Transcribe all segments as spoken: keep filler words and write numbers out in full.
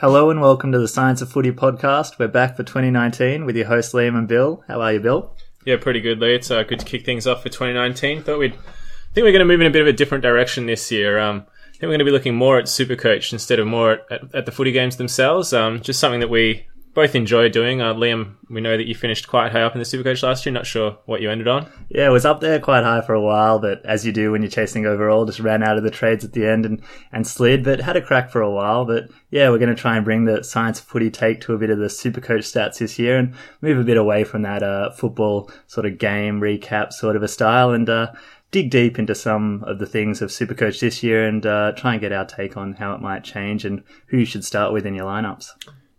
Hello and welcome to the Science of Footy podcast. We're back for twenty nineteen with your hosts Liam and Bill. How are you, Bill? Yeah, pretty good, Lee. It's uh, good to kick things off for twenty nineteen. Thought we'd, I think we're going to move in a bit of a different direction this year. Um, I think we're going to be looking more at Supercoach instead of more at, at, at the footy games themselves. Um, just something that we both enjoy doing. Uh, Liam, we know that you finished quite high up in the Supercoach last year. Not sure what you ended on. Yeah, it was up there quite high for a while, but as you do when you're chasing overall, just ran out of the trades at the end and, and slid, but had a crack for a while. But yeah, we're going to try and bring the Science of Footy take to a bit of the Supercoach stats this year and move a bit away from that uh, football sort of game recap sort of a style and uh, dig deep into some of the things of Supercoach this year and uh, try and get our take on how it might change and who you should start with in your lineups.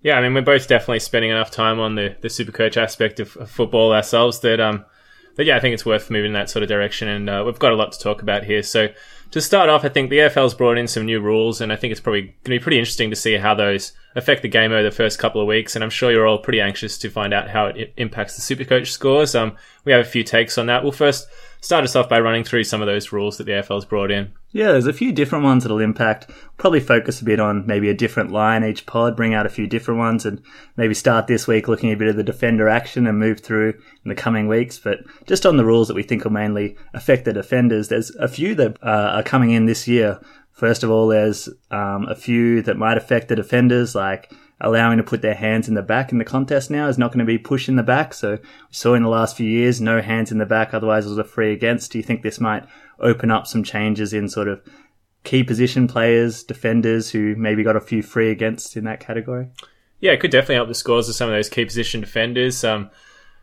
Yeah, I mean, we're both definitely spending enough time on the, the Supercoach aspect of, of football ourselves that, um, that, yeah, I think it's worth moving in that sort of direction. And uh, we've got a lot to talk about here. So to start off, I think the A F L's brought in some new rules, and I think it's probably going to be pretty interesting to see how those affect the game over the first couple of weeks. And I'm sure you're all pretty anxious to find out how it impacts the Supercoach scores. Um, we have a few takes on that. We'll first start us off by running through some of those rules that the A F L's brought in. Yeah, there's a few different ones that'll impact. Probably focus a bit on maybe a different line each pod, bring out a few different ones, and maybe start this week looking at a bit of the defender action and move through in the coming weeks. But just on the rules that we think will mainly affect the defenders, there's a few that uh, are coming in this year. First of all, there's um, a few that might affect the defenders, like allowing to put their hands in the back in the contest now is not going to be push in the back. So we saw in the last few years, no hands in the back, otherwise it was a free against. Do you think this might open up some changes in sort of key position players, defenders who maybe got a few free against in that category? Yeah, it could definitely help the scores of some of those key position defenders. Um,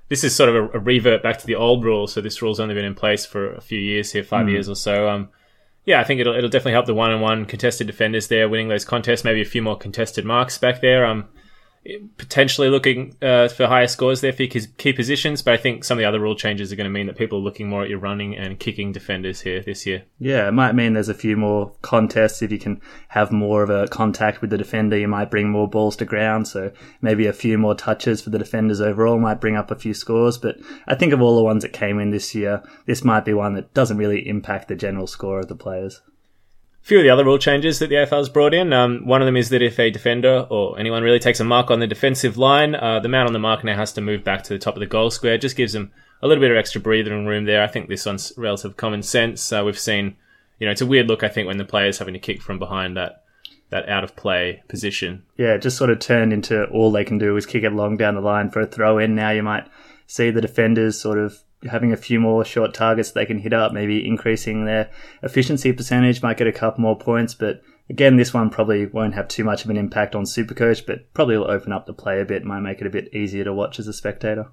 this is sort of a, a revert back to the old rule. So this rule's only been in place for a few years here, five mm. years or so. Um, Yeah, I think it'll it'll definitely help the one-on-one contested defenders there, winning those contests, maybe a few more contested marks back there. Um, potentially looking uh, for higher scores there for key positions, but I think some of the other rule changes are going to mean that people are looking more at your running and kicking defenders here this year. Yeah, it might mean there's a few more contests. If you can have more of a contact with the defender, you might bring more balls to ground, so maybe a few more touches for the defenders overall might bring up a few scores. But I think of all the ones that came in this year, this might be one that doesn't really impact the general score of the players. Few of the other rule changes that the A F L's brought in. Um, one of them is that if a defender or anyone really takes a mark on the defensive line, uh, the man on the mark now has to move back to the top of the goal square. Just gives them a little bit of extra breathing room there. I think this one's relative common sense. Uh, we've seen, you know, it's a weird look, I think, when the player's having to kick from behind that that out-of-play position. Yeah, it just sort of turned into all they can do is kick it long down the line for a throw-in. Now you might see the defenders sort of having a few more short targets they can hit up, maybe increasing their efficiency percentage, might get a couple more points. But again, this one probably won't have too much of an impact on Supercoach, but probably will open up the play a bit, might make it a bit easier to watch as a spectator.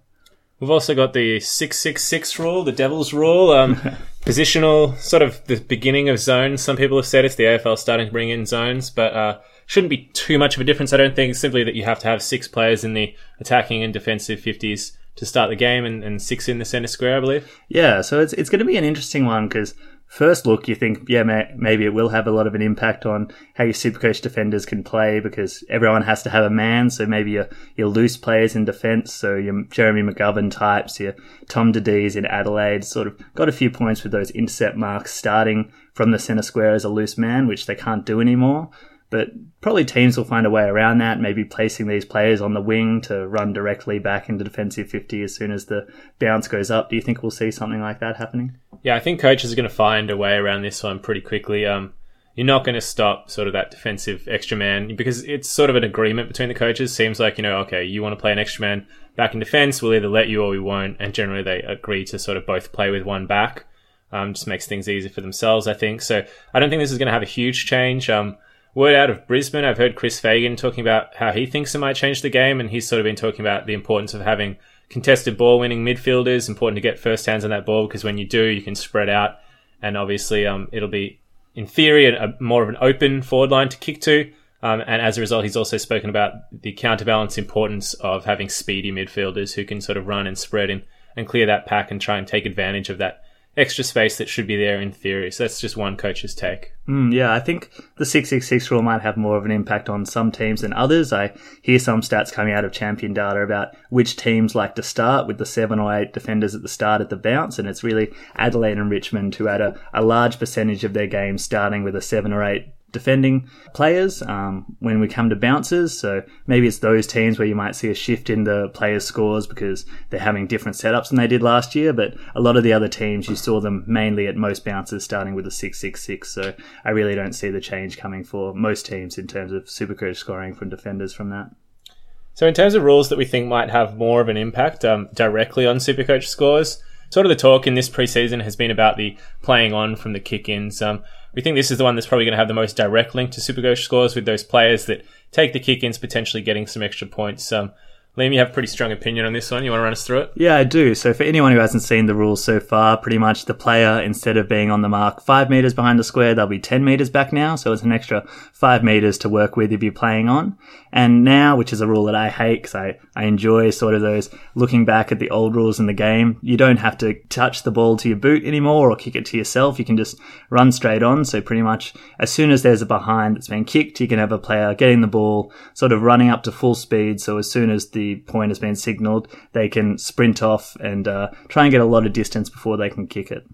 We've also got the six six six rule, the Devil's rule, um, positional, sort of the beginning of zones. Some people have said it's the A F L starting to bring in zones, but uh, shouldn't be too much of a difference, I don't think. Simply that you have to have six players in the attacking and defensive fifties to start the game, and, and six in the centre square, I believe. Yeah, so it's it's going to be an interesting one because first look, you think, yeah, may, maybe it will have a lot of an impact on how your Supercoach defenders can play because everyone has to have a man, so maybe your, your loose players in defence, so your Jeremy McGovern types, your Tom Dedees in Adelaide, sort of got a few points with those intercept marks starting from the centre square as a loose man, which they can't do anymore. But probably teams will find a way around that, maybe placing these players on the wing to run directly back into defensive fifty as soon as the bounce goes up. Do you think we'll see something like that happening? Yeah, I think coaches are going to find a way around this one pretty quickly. Um, you're not going to stop sort of that defensive extra man because it's sort of an agreement between the coaches. Seems like, you know, okay, you want to play an extra man back in defense, we'll either let you or we won't. And generally they agree to sort of both play with one back. Um, just makes things easier for themselves, I think. So I don't think this is going to have a huge change. Um, Word out of Brisbane, I've heard Chris Fagan talking about how he thinks it might change the game, and he's sort of been talking about the importance of having contested ball-winning midfielders, important to get first hands on that ball, because when you do, you can spread out, and obviously um, it'll be, in theory, a, more of an open forward line to kick to, um, and as a result, he's also spoken about the counterbalance importance of having speedy midfielders who can sort of run and spread in, and clear that pack and try and take advantage of that extra space that should be there in theory. So that's just one coach's take. Mm, yeah, I think the six six six rule might have more of an impact on some teams than others. I hear some stats coming out of Champion Data about which teams like to start with the seven or eight defenders at the start at the bounce, and it's really Adelaide and Richmond who had a, a large percentage of their games starting with a seven or eight defending players um, when we come to bounces. So maybe it's those teams where you might see a shift in the players' scores because they're having different setups than they did last year. But a lot of the other teams, you saw them mainly at most bounces starting with a six six six. So I really don't see the change coming for most teams in terms of Supercoach scoring from defenders from that. So in terms of rules that we think might have more of an impact um, directly on Supercoach scores, sort of the talk in this preseason has been about the playing on from the kick-ins. Um, we think this is the one that's probably going to have the most direct link to Supercoach scores, with those players that take the kick-ins potentially getting some extra points. Um, Liam, you have a pretty strong opinion on this one. You want to run us through it? Yeah, I do. So for anyone who hasn't seen the rules so far, pretty much the player, instead of being on the mark five metres behind the square, they'll be ten metres back now. So it's an extra five metres to work with if you're playing on. And now, which is a rule that I hate because I, I enjoy sort of those looking back at the old rules in the game, you don't have to touch the ball to your boot anymore or kick it to yourself. You can just run straight on. So pretty much as soon as there's a behind that's been kicked, you can have a player getting the ball, sort of running up to full speed. So as soon as the point has been signalled, they can sprint off and uh, try and get a lot of distance before they can kick it.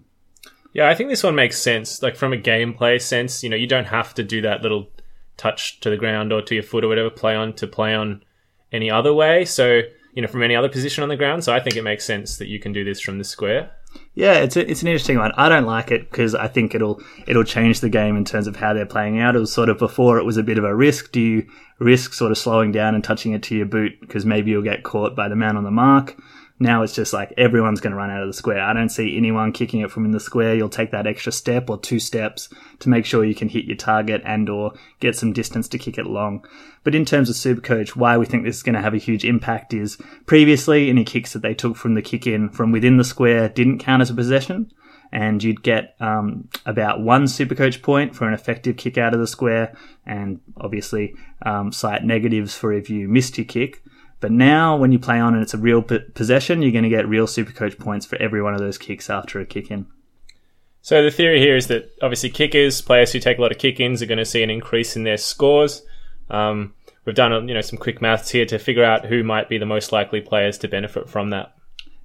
Yeah, I think this one makes sense. Like from a gameplay sense, you know, you don't have to do that little touch to the ground or to your foot or whatever, play on to play on any other way. So, you know, from any other position on the ground. So I think it makes sense that you can do this from the square. Yeah, it's a, it's an interesting one. I don't like it because I think it'll it'll change the game in terms of how they're playing out. It was sort of before it was a bit of a risk. Do you risk sort of slowing down and touching it to your boot because maybe you'll get caught by the man on the mark? Now it's just like everyone's going to run out of the square. I don't see anyone kicking it from in the square. You'll take that extra step or two steps to make sure you can hit your target and or get some distance to kick it long. But in terms of Supercoach, why we think this is going to have a huge impact is previously any kicks that they took from the kick-in from within the square didn't count as a possession, and you'd get um, about one Supercoach point for an effective kick out of the square, and obviously um, slight negatives for if you missed your kick. But now when you play on and it's a real p- possession, you're going to get real Supercoach points for every one of those kicks after a kick-in. So the theory here is that obviously kickers, players who take a lot of kick-ins are going to see an increase in their scores. Um, we've done you know some quick maths here to figure out who might be the most likely players to benefit from that.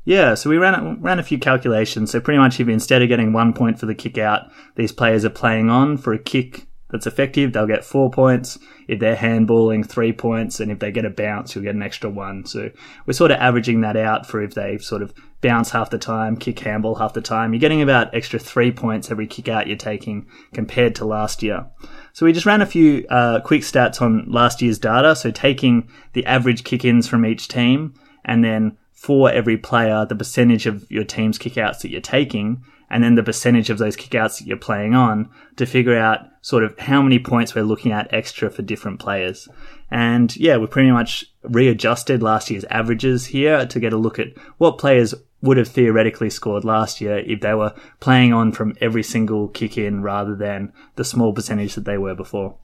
Yeah, so we ran, ran a few calculations. So pretty much if instead of getting one point for the kick-out, these players are playing on for a kick that's effective, they'll get four points. If they're handballing, three points. And if they get a bounce, you'll get an extra one. So we're sort of averaging that out for if they sort of bounce half the time, kick handball half the time. You're getting about extra three points every kick out you're taking compared to last year. So we just ran a few uh, quick stats on last year's data. So taking the average kick-ins from each team and then for every player, the percentage of your team's kick-outs that you're taking and then the percentage of those kickouts that you're playing on to figure out sort of how many points we're looking at extra for different players. And yeah, we pretty much readjusted last year's averages here to get a look at what players would have theoretically scored last year if they were playing on from every single kick in rather than the small percentage that they were before.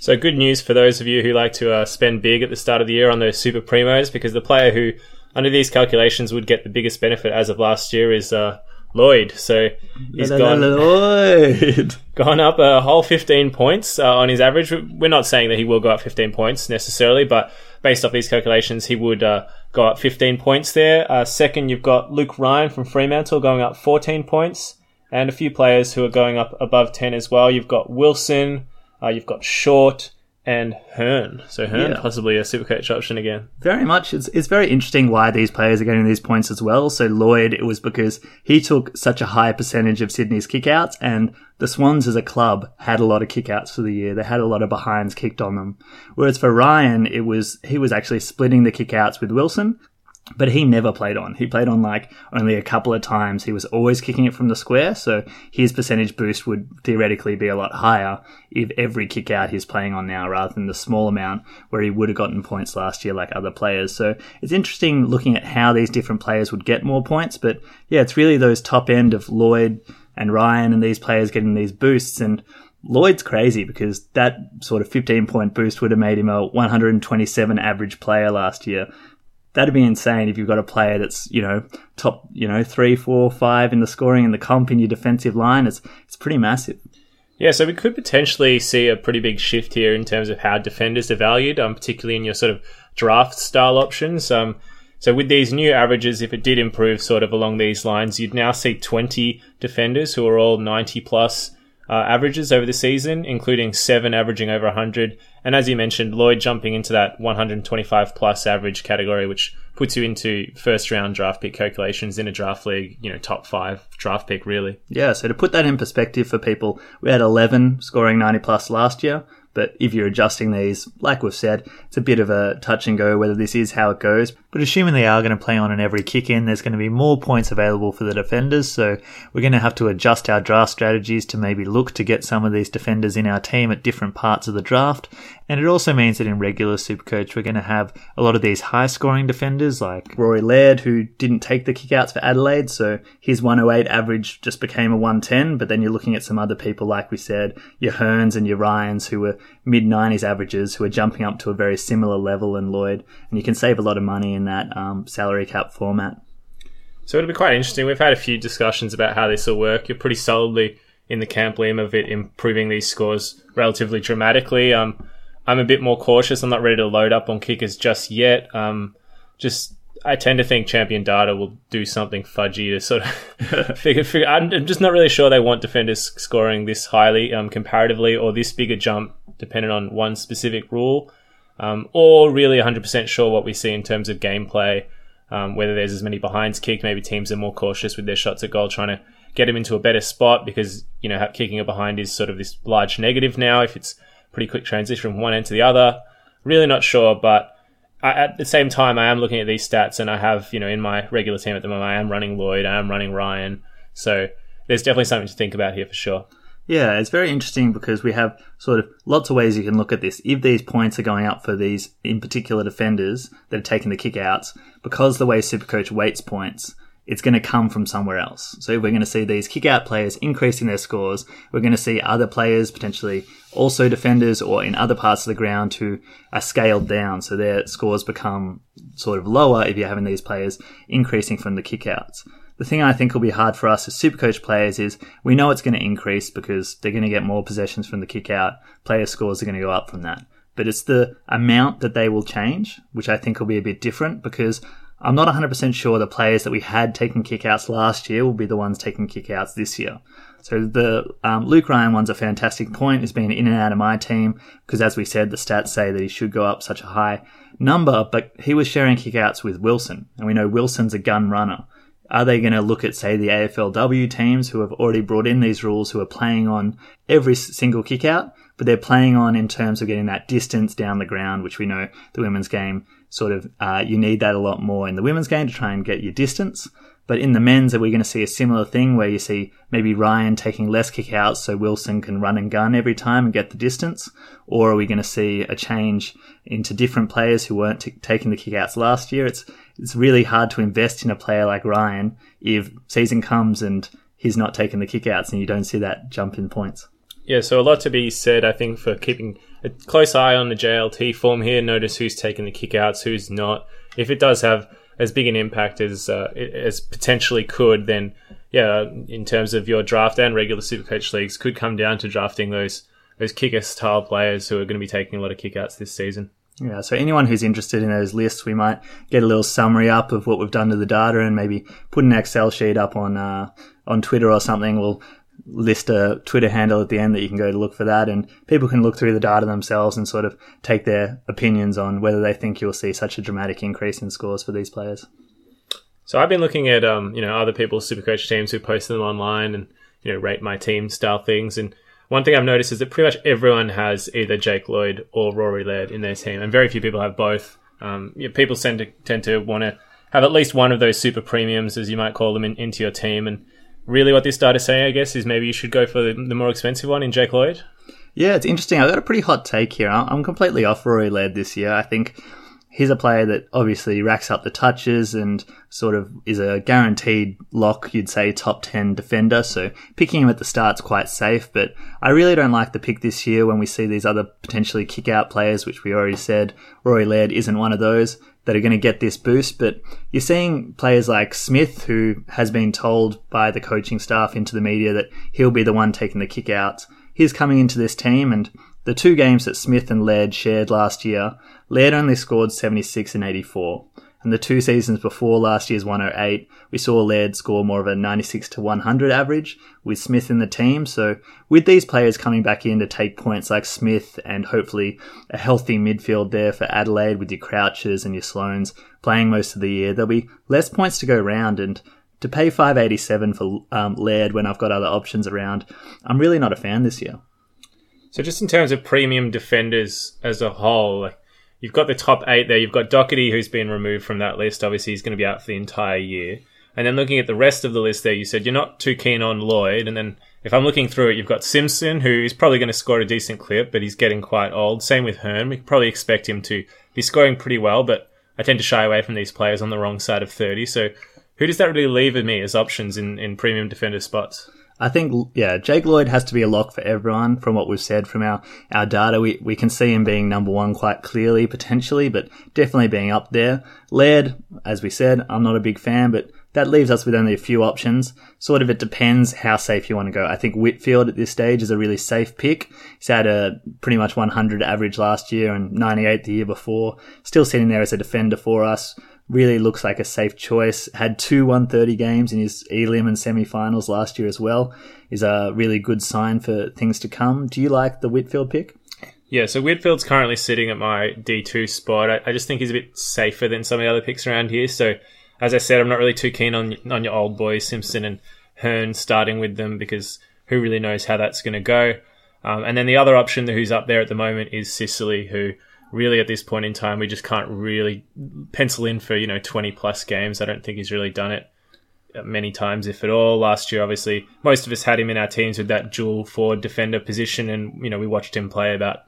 So good news for those of you who like to uh, spend big at the start of the year on those super primos, because the player who under these calculations would get the biggest benefit as of last year is... Uh, Lloyd, so he's no, no, gone, no, Lloyd. gone up a whole fifteen points uh, on his average. We're not saying that he will go up fifteen points necessarily, but based off these calculations, he would uh, go up fifteen points there. Uh, second, you've got Luke Ryan from Fremantle going up fourteen points, and a few players who are going up above ten as well. You've got Wilson, uh, you've got Short, and Hearn. So Hearn, yeah. Possibly a Supercoach option again. Very much. It's it's very interesting why these players are getting these points as well. So Lloyd, it was because he took such a high percentage of Sydney's kickouts, and the Swans as a club had a lot of kickouts for the year. They had a lot of behinds kicked on them. Whereas for Ryan, it was he was actually splitting the kickouts with Wilson, but he never played on. He played on like only a couple of times. He was always kicking it from the square, so his percentage boost would theoretically be a lot higher if every kick out he's playing on now rather than the small amount where he would have gotten points last year like other players. So it's interesting looking at how these different players would get more points, but yeah, it's really those top end of Lloyd and Ryan and these players getting these boosts. And Lloyd's crazy because that sort of fifteen-point boost would have made him a one hundred twenty-seven average player last year. That'd be insane if you've got a player that's, you know, top, you know, three, four, five in the scoring and the comp in your defensive line. It's it's pretty massive. Yeah, so we could potentially see a pretty big shift here in terms of how defenders are valued, um, particularly in your sort of draft style options. Um, so with these new averages, if it did improve sort of along these lines, you'd now see twenty defenders who are all ninety plus uh, averages over the season, including seven averaging over one hundred. And as you mentioned, Lloyd jumping into that one twenty-five plus average category, which puts you into first round draft pick calculations in a draft league, you know, top five draft pick, really. Yeah, so to put that in perspective for people, we had eleven scoring ninety plus last year. But if you're adjusting these, like we've said, it's a bit of a touch and go whether this is how it goes. But assuming they are going to play on in every kick in, there's going to be more points available for the defenders. So we're going to have to adjust our draft strategies to maybe look to get some of these defenders in our team at different parts of the draft. And it also means that in regular Supercoach, we're going to have a lot of these high scoring defenders like Rory Laird, who didn't take the kickouts for Adelaide. So his one oh eight average just became a one ten. But then you're looking at some other people, like we said, your Hearns and your Ryans, who were mid nineties averages, who are jumping up to a very similar level in Lloyd, and you can save a lot of money in that um, salary cap format. So it'll be quite interesting. We've had a few discussions about how this will work. You're pretty solidly in the camp, Liam, of it improving these scores relatively dramatically. Um, I'm a bit more cautious. I'm not ready to load up on kickers just yet. Um, just I tend to think Champion Data will do something fudgy to sort of figure, figure. I'm just not really sure they want defenders scoring this highly um, comparatively, or this big a jump dependent on one specific rule, um, or really one hundred percent sure what we see in terms of gameplay, um, whether there's as many behinds kicked. Maybe teams are more cautious with their shots at goal, trying to get them into a better spot because, you know, kicking a behind is sort of this large negative now if it's pretty quick transition from one end to the other. Really not sure, but I, at the same time, I am looking at these stats, and I have, you know, in my regular team at the moment, I am running Lloyd, I am running Ryan. So there's definitely something to think about here for sure. Yeah, it's very interesting because we have sort of lots of ways you can look at this. If these points are going up for these in particular defenders that are taking the kickouts, because the way Supercoach weights points, it's going to come from somewhere else. So we're going to see these kick-out players increasing their scores. We're going to see other players, potentially also defenders or in other parts of the ground, who are scaled down. So their scores become sort of lower if you're having these players increasing from the kick-outs. The thing I think will be hard for us as Supercoach players is we know it's going to increase because they're going to get more possessions from the kick-out. Player scores are going to go up from that. But it's the amount that they will change, which I think will be a bit different because I'm not one hundred percent sure the players that we had taking kickouts last year will be the ones taking kickouts this year. So the um, Luke Ryan one's a fantastic point. He's been in and out of my team because, as we said, the stats say that he should go up such a high number, but he was sharing kickouts with Wilson, and we know Wilson's a gun runner. Are they going to look at, say, the A F L W teams who have already brought in these rules, who are playing on every single kickout, but they're playing on in terms of getting that distance down the ground, which we know the women's game sort of, uh, you need that a lot more in the women's game to try and get your distance. But in the men's, are we going to see a similar thing where you see maybe Ryan taking less kickouts so Wilson can run and gun every time and get the distance? Or are we going to see a change into different players who weren't t- taking the kickouts last year? It's it's really hard to invest in a player like Ryan if season comes and he's not taking the kickouts and you don't see that jump in points. Yeah, so a lot to be said, I think, for keeping a close eye on the J L T form here. Notice who's taking the kickouts, who's not. If it does have as big an impact as uh, as potentially could, then, yeah, in terms of your draft and regular Supercoach leagues, could come down to drafting those those kicker-style players who are going to be taking a lot of kickouts this season. Yeah, so anyone who's interested in those lists, we might get a little summary up of what we've done to the data and maybe put an Excel sheet up on uh, on Twitter or something. We'll list a Twitter handle at the end that you can go to look for that, and people can look through the data themselves and sort of take their opinions on whether they think you'll see such a dramatic increase in scores for these players. So I've been looking at um, you know, other people's Supercoach teams who post them online and, you know, rate my team style things, and one thing I've noticed is that pretty much everyone has either Jake Lloyd or Rory Laird in their team, and very few people have both. Um, you know, people tend to tend to want to have at least one of those super premiums, as you might call them, in, into your team. And really what this data is saying, I guess, is maybe you should go for the, the more expensive one in Jake Lloyd. Yeah, it's interesting. I've got a pretty hot take here. I'm completely off Rory Laird this year. I think he's a player that obviously racks up the touches and sort of is a guaranteed lock, you'd say, top ten defender. So picking him at the start's quite safe, but I really don't like the pick this year when we see these other potentially kick-out players, which we already said Rory Laird isn't one of those that are going to get this boost. But you're seeing players like Smith, who has been told by the coaching staff into the media that he'll be the one taking the kickouts. He's coming into this team, and the two games that Smith and Laird shared last year, Laird only scored seventy-six and eighty-four. In the two seasons before last year's one oh eight, we saw Laird score more of a ninety-six to one hundred average with Smith in the team. So with these players coming back in to take points like Smith and hopefully a healthy midfield there for Adelaide with your Crouches and your Sloanes playing most of the year, there'll be less points to go round, and to pay five dollars eighty-seven for um, Laird when I've got other options around, I'm really not a fan this year. So just in terms of premium defenders as a whole, you've got the top eight there. You've got Doherty, who's been removed from that list. Obviously, he's going to be out for the entire year. And then looking at the rest of the list there, you said you're not too keen on Lloyd. And then if I'm looking through it, you've got Simpson, who is probably going to score a decent clip, but he's getting quite old. Same with Hearn. We could probably expect him to be scoring pretty well, but I tend to shy away from these players on the wrong side of thirty. So who does that really leave with me as options in, in premium defender spots? I think, yeah, Jake Lloyd has to be a lock for everyone from what we've said, from our, our data. We, we can see him being number one quite clearly, potentially, but definitely being up there. Laird, as we said, I'm not a big fan, but that leaves us with only a few options. Sort of it depends how safe you want to go. I think Whitfield at this stage is a really safe pick. He's had a pretty much one hundred average last year and ninety-eight the year before. Still sitting there as a defender for us. Really looks like a safe choice. Had two one thirty games in his Elim and semi-finals last year as well. Is a really good sign for things to come. Do you like the Whitfield pick? Yeah, so Whitfield's currently sitting at my D two spot. I, I just think he's a bit safer than some of the other picks around here. So, as I said, I'm not really too keen on on your old boys, Simpson and Hearn, starting with them, because who really knows how that's going to go. Um, and then the other option who's up there at the moment is Sicily, who... really, at this point in time, we just can't really pencil in for, you know, twenty-plus games. I don't think he's really done it many times, if at all. Last year, obviously, most of us had him in our teams with that dual forward defender position, and, you know, we watched him play about,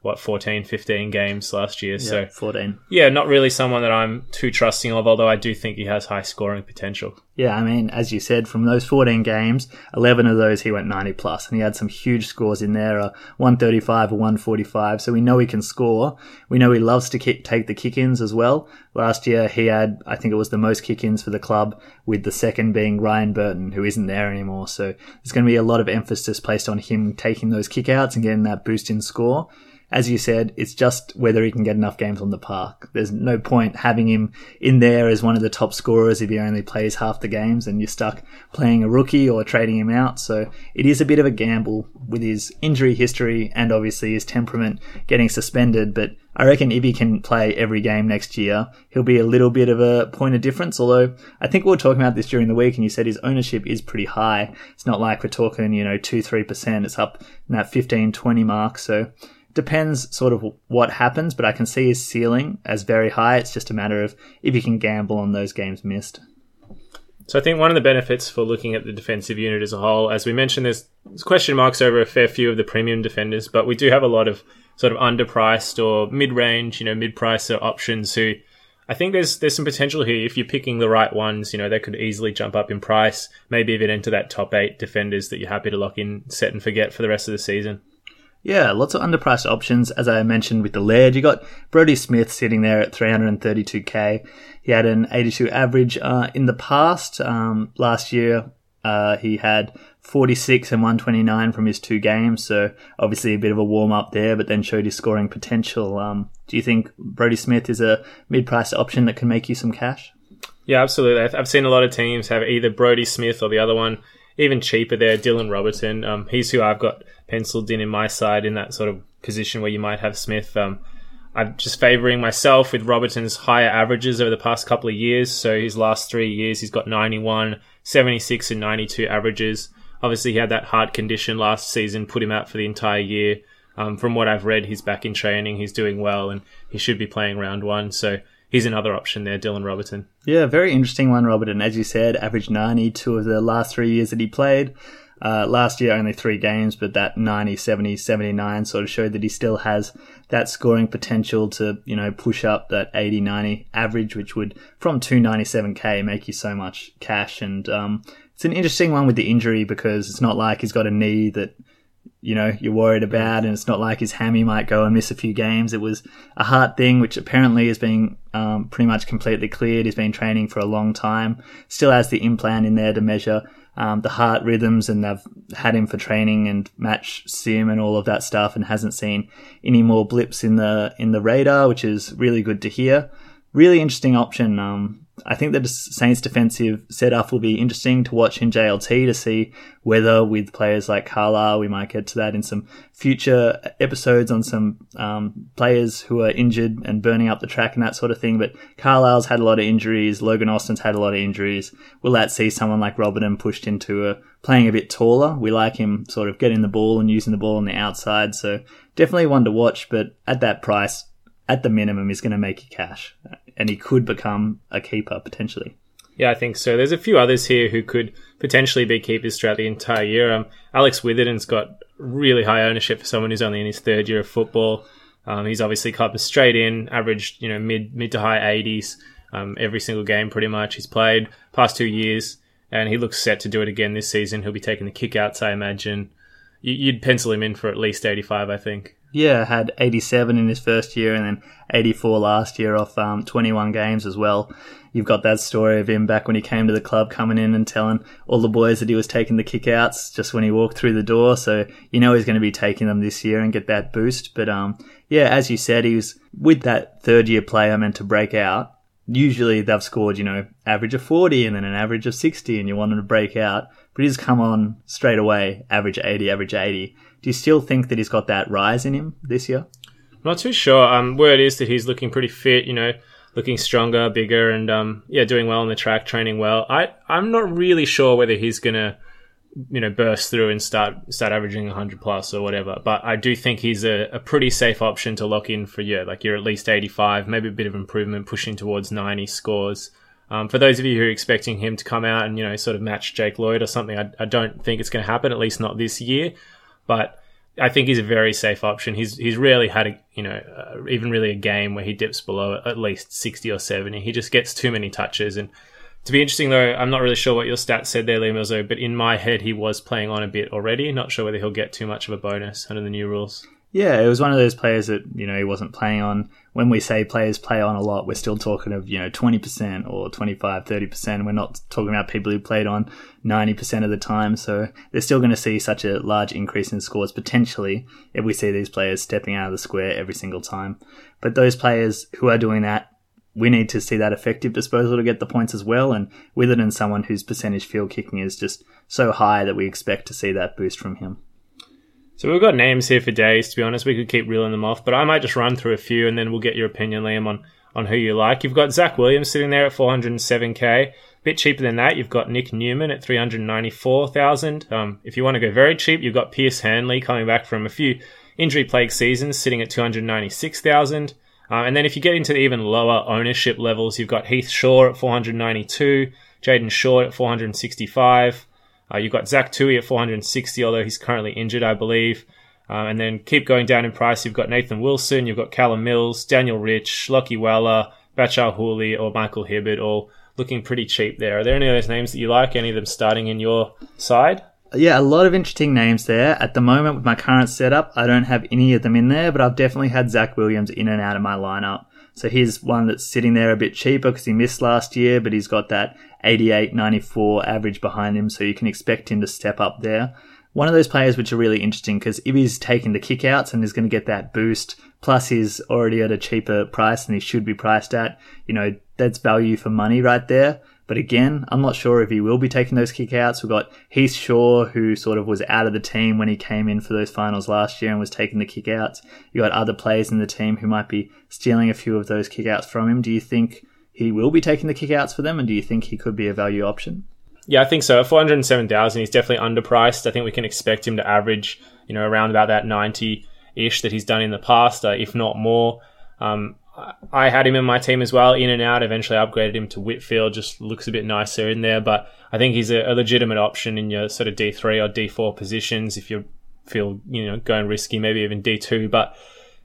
what, fourteen, fifteen games last year. Yeah, so fourteen. Yeah, not really someone that I'm too trusting of, although I do think he has high scoring potential. Yeah, I mean, as you said, from those fourteen games, eleven of those he went ninety plus, and he had some huge scores in there, a one thirty-five, a one forty-five, so we know he can score. We know he loves to kick, take the kick-ins as well. Last year he had, I think it was the most kick-ins for the club, with the second being Ryan Burton, who isn't there anymore, so there's going to be a lot of emphasis placed on him taking those kick-outs and getting that boost in score. As you said, it's just whether he can get enough games on the park. There's no point having him in there as one of the top scorers if he only plays half the games and you're stuck playing a rookie or trading him out. So it is a bit of a gamble with his injury history and obviously his temperament getting suspended. But I reckon if he can play every game next year, he'll be a little bit of a point of difference. Although I think we were talking about this during the week and you said his ownership is pretty high. It's not like we're talking, you know, two to three percent. It's up in that fifteen to twenty mark. So... depends sort of what happens, but I can see his ceiling as very high. It's just a matter of if you can gamble on those games missed. So I think one of the benefits for looking at the defensive unit as a whole, as we mentioned, there's question marks over a fair few of the premium defenders, but we do have a lot of sort of underpriced or mid-range, you know, mid-price options who I think there's there's some potential here. If you're picking the right ones, you know, they could easily jump up in price, maybe even into that top eight defenders that you're happy to lock in, set and forget for the rest of the season. Yeah, lots of underpriced options. As I mentioned with the Laird, you got Brody Smith sitting there at three thirty-two k. He had an eighty-two average uh, in the past. Um, last year, uh, he had forty-six and one twenty-nine from his two games, so obviously a bit of a warm-up there, but then showed his scoring potential. Um, do you think Brody Smith is a mid-priced option that can make you some cash? Yeah, absolutely. I've seen a lot of teams have either Brody Smith or the other one, even cheaper there, Dylan Robertson. Um, he's who I've got penciled in in my side in that sort of position where you might have Smith. Um, I'm just favouring myself with Robertson's higher averages over the past couple of years. So his last three years, he's got ninety-one, seventy-six and ninety-two averages. Obviously, he had that heart condition last season, put him out for the entire year. Um, from what I've read, he's back in training, he's doing well, and he should be playing round one. So he's another option there, Dylan Robertson. Yeah, very interesting one, Robertson. As you said, averaged ninety two of the last three years that he played. Uh, last year, only three games, but that ninety, seventy, seventy-nine sort of showed that he still has that scoring potential to, you know, push up that eighty, ninety average, which would, from two ninety-seven k, make you so much cash. And um, it's an interesting one with the injury because it's not like he's got a knee that, you know, you're worried about, and it's not like his hammy might go and miss a few games. It was a heart thing, which apparently is being um, pretty much completely cleared. He's been training for a long time. Still has the implant in there to measure um, the heart rhythms, and they've had him for training and match sim and all of that stuff, and hasn't seen any more blips in the in the radar, which is really good to hear. really interesting option. Um, I think the Saints' defensive setup will be interesting to watch in J L T to see whether with players like Carlisle, we might get to that in some future episodes on some um, players who are injured and burning up the track and that sort of thing. But Carlisle's had a lot of injuries. Logan Austin's had a lot of injuries. Will that see someone like Robertson pushed into a, playing a bit taller? We like him sort of getting the ball and using the ball on the outside. So definitely one to watch, but at that price, at the minimum, he's going to make you cash. And he could become a keeper, potentially. Yeah, I think so. There's a few others here who could potentially be keepers throughout the entire year. Um, Alex Witherden's got really high ownership for someone who's only in his third year of football. Um, he's obviously clubbed straight in, averaged you know mid mid to high eighties um, every single game, pretty much. He's played past two years, and he looks set to do it again this season. He'll be taking the kickouts, I imagine. You'd pencil him in for at least eighty-five, I think. Yeah, had eighty-seven in his first year and then eighty-four last year off um, twenty-one games as well. You've got that story of him back when he came to the club coming in and telling all the boys that he was taking the kickouts just when he walked through the door. So you know he's going to be taking them this year and get that boost. But um, yeah, as you said, he was with that third-year player meant to break out. Usually they've scored, you know, average of forty and then an average of sixty and you want them to break out. But he's come on straight away, average eighty, average eighty. Do you still think that he's got that rise in him this year? I'm not too sure. Um, word is that he's looking pretty fit, you know, looking stronger, bigger, and um, yeah, doing well on the track, training well. I, I'm not really sure whether he's going to, you know, burst through and start start averaging one hundred plus or whatever. But I do think he's a, a pretty safe option to lock in for, yeah, like you're at least eighty-five, maybe a bit of improvement, pushing towards ninety scores. Um, for those of you who are expecting him to come out and, you know, sort of match Jake Lloyd or something, I, I don't think it's going to happen, at least not this year. But I think he's a very safe option. He's he's rarely had, a, you know, uh, even really a game where he dips below at least sixty or seventy. He just gets too many touches. And to be interesting, though, I'm not really sure what your stats said there, Liam Elzo, but in my head, he was playing on a bit already. Not sure whether he'll get too much of a bonus under the new rules. Yeah, it was one of those players that, you know, he wasn't playing on. When we say players play on a lot, we're still talking of, you know, twenty percent or twenty-five, thirty percent. We're not talking about people who played on ninety percent of the time. So they're still going to see such a large increase in scores, potentially, if we see these players stepping out of the square every single time. But those players who are doing that, we need to see that effective disposal to get the points as well. And with it in someone whose percentage field kicking is just so high that we expect to see that boost from him. So we've got names here for days, to be honest. We could keep reeling them off, but I might just run through a few and then we'll get your opinion, Liam, on, on who you like. You've got Zach Williams sitting there at four hundred seven thousand. A bit cheaper than that, you've got Nick Newman at three hundred ninety-four thousand. Um, if you want to go very cheap, you've got Pierce Hanley coming back from a few injury-plagued seasons sitting at two hundred ninety-six thousand. Uh, and then if you get into the even lower ownership levels, you've got Heath Shaw at four hundred ninety-two, Jaden Short at four hundred sixty-five. Uh, you've got Zach Tui at four hundred sixty, although he's currently injured, I believe. Uh, and then keep going down in price. You've got Nathan Wilson, you've got Callum Mills, Daniel Rich, Lockie Waller, Bachar Hooley, or Michael Hibbert, all looking pretty cheap there. Are there any of those names that you like? Any of them starting in your side? Yeah, a lot of interesting names there. At the moment, with my current setup, I don't have any of them in there, but I've definitely had Zach Williams in and out of my lineup. So here's one that's sitting there a bit cheaper because he missed last year, but he's got that eighty-eight ninety-four average behind him, so you can expect him to step up there. One of those players which are really interesting because if he's taking the kickouts and he's going to get that boost, plus he's already at a cheaper price than he should be priced at, you know, that's value for money right there. But again, I'm not sure if he will be taking those kickouts. We've got Heath Shaw, who sort of was out of the team when he came in for those finals last year and was taking the kickouts. You got other players in the team who might be stealing a few of those kickouts from him. Do you think he will be taking the kickouts for them, and do you think he could be a value option? Yeah, I think so. At four hundred seven thousand, he's definitely underpriced. I think we can expect him to average, you know, around about that ninety-ish that he's done in the past, uh, if not more. Um, I had him in my team as well, in and out. Eventually upgraded him to Whitfield, just looks a bit nicer in there. But I think he's a, a legitimate option in your sort of D three or D four positions if you feel, you know, going risky, maybe even D two. But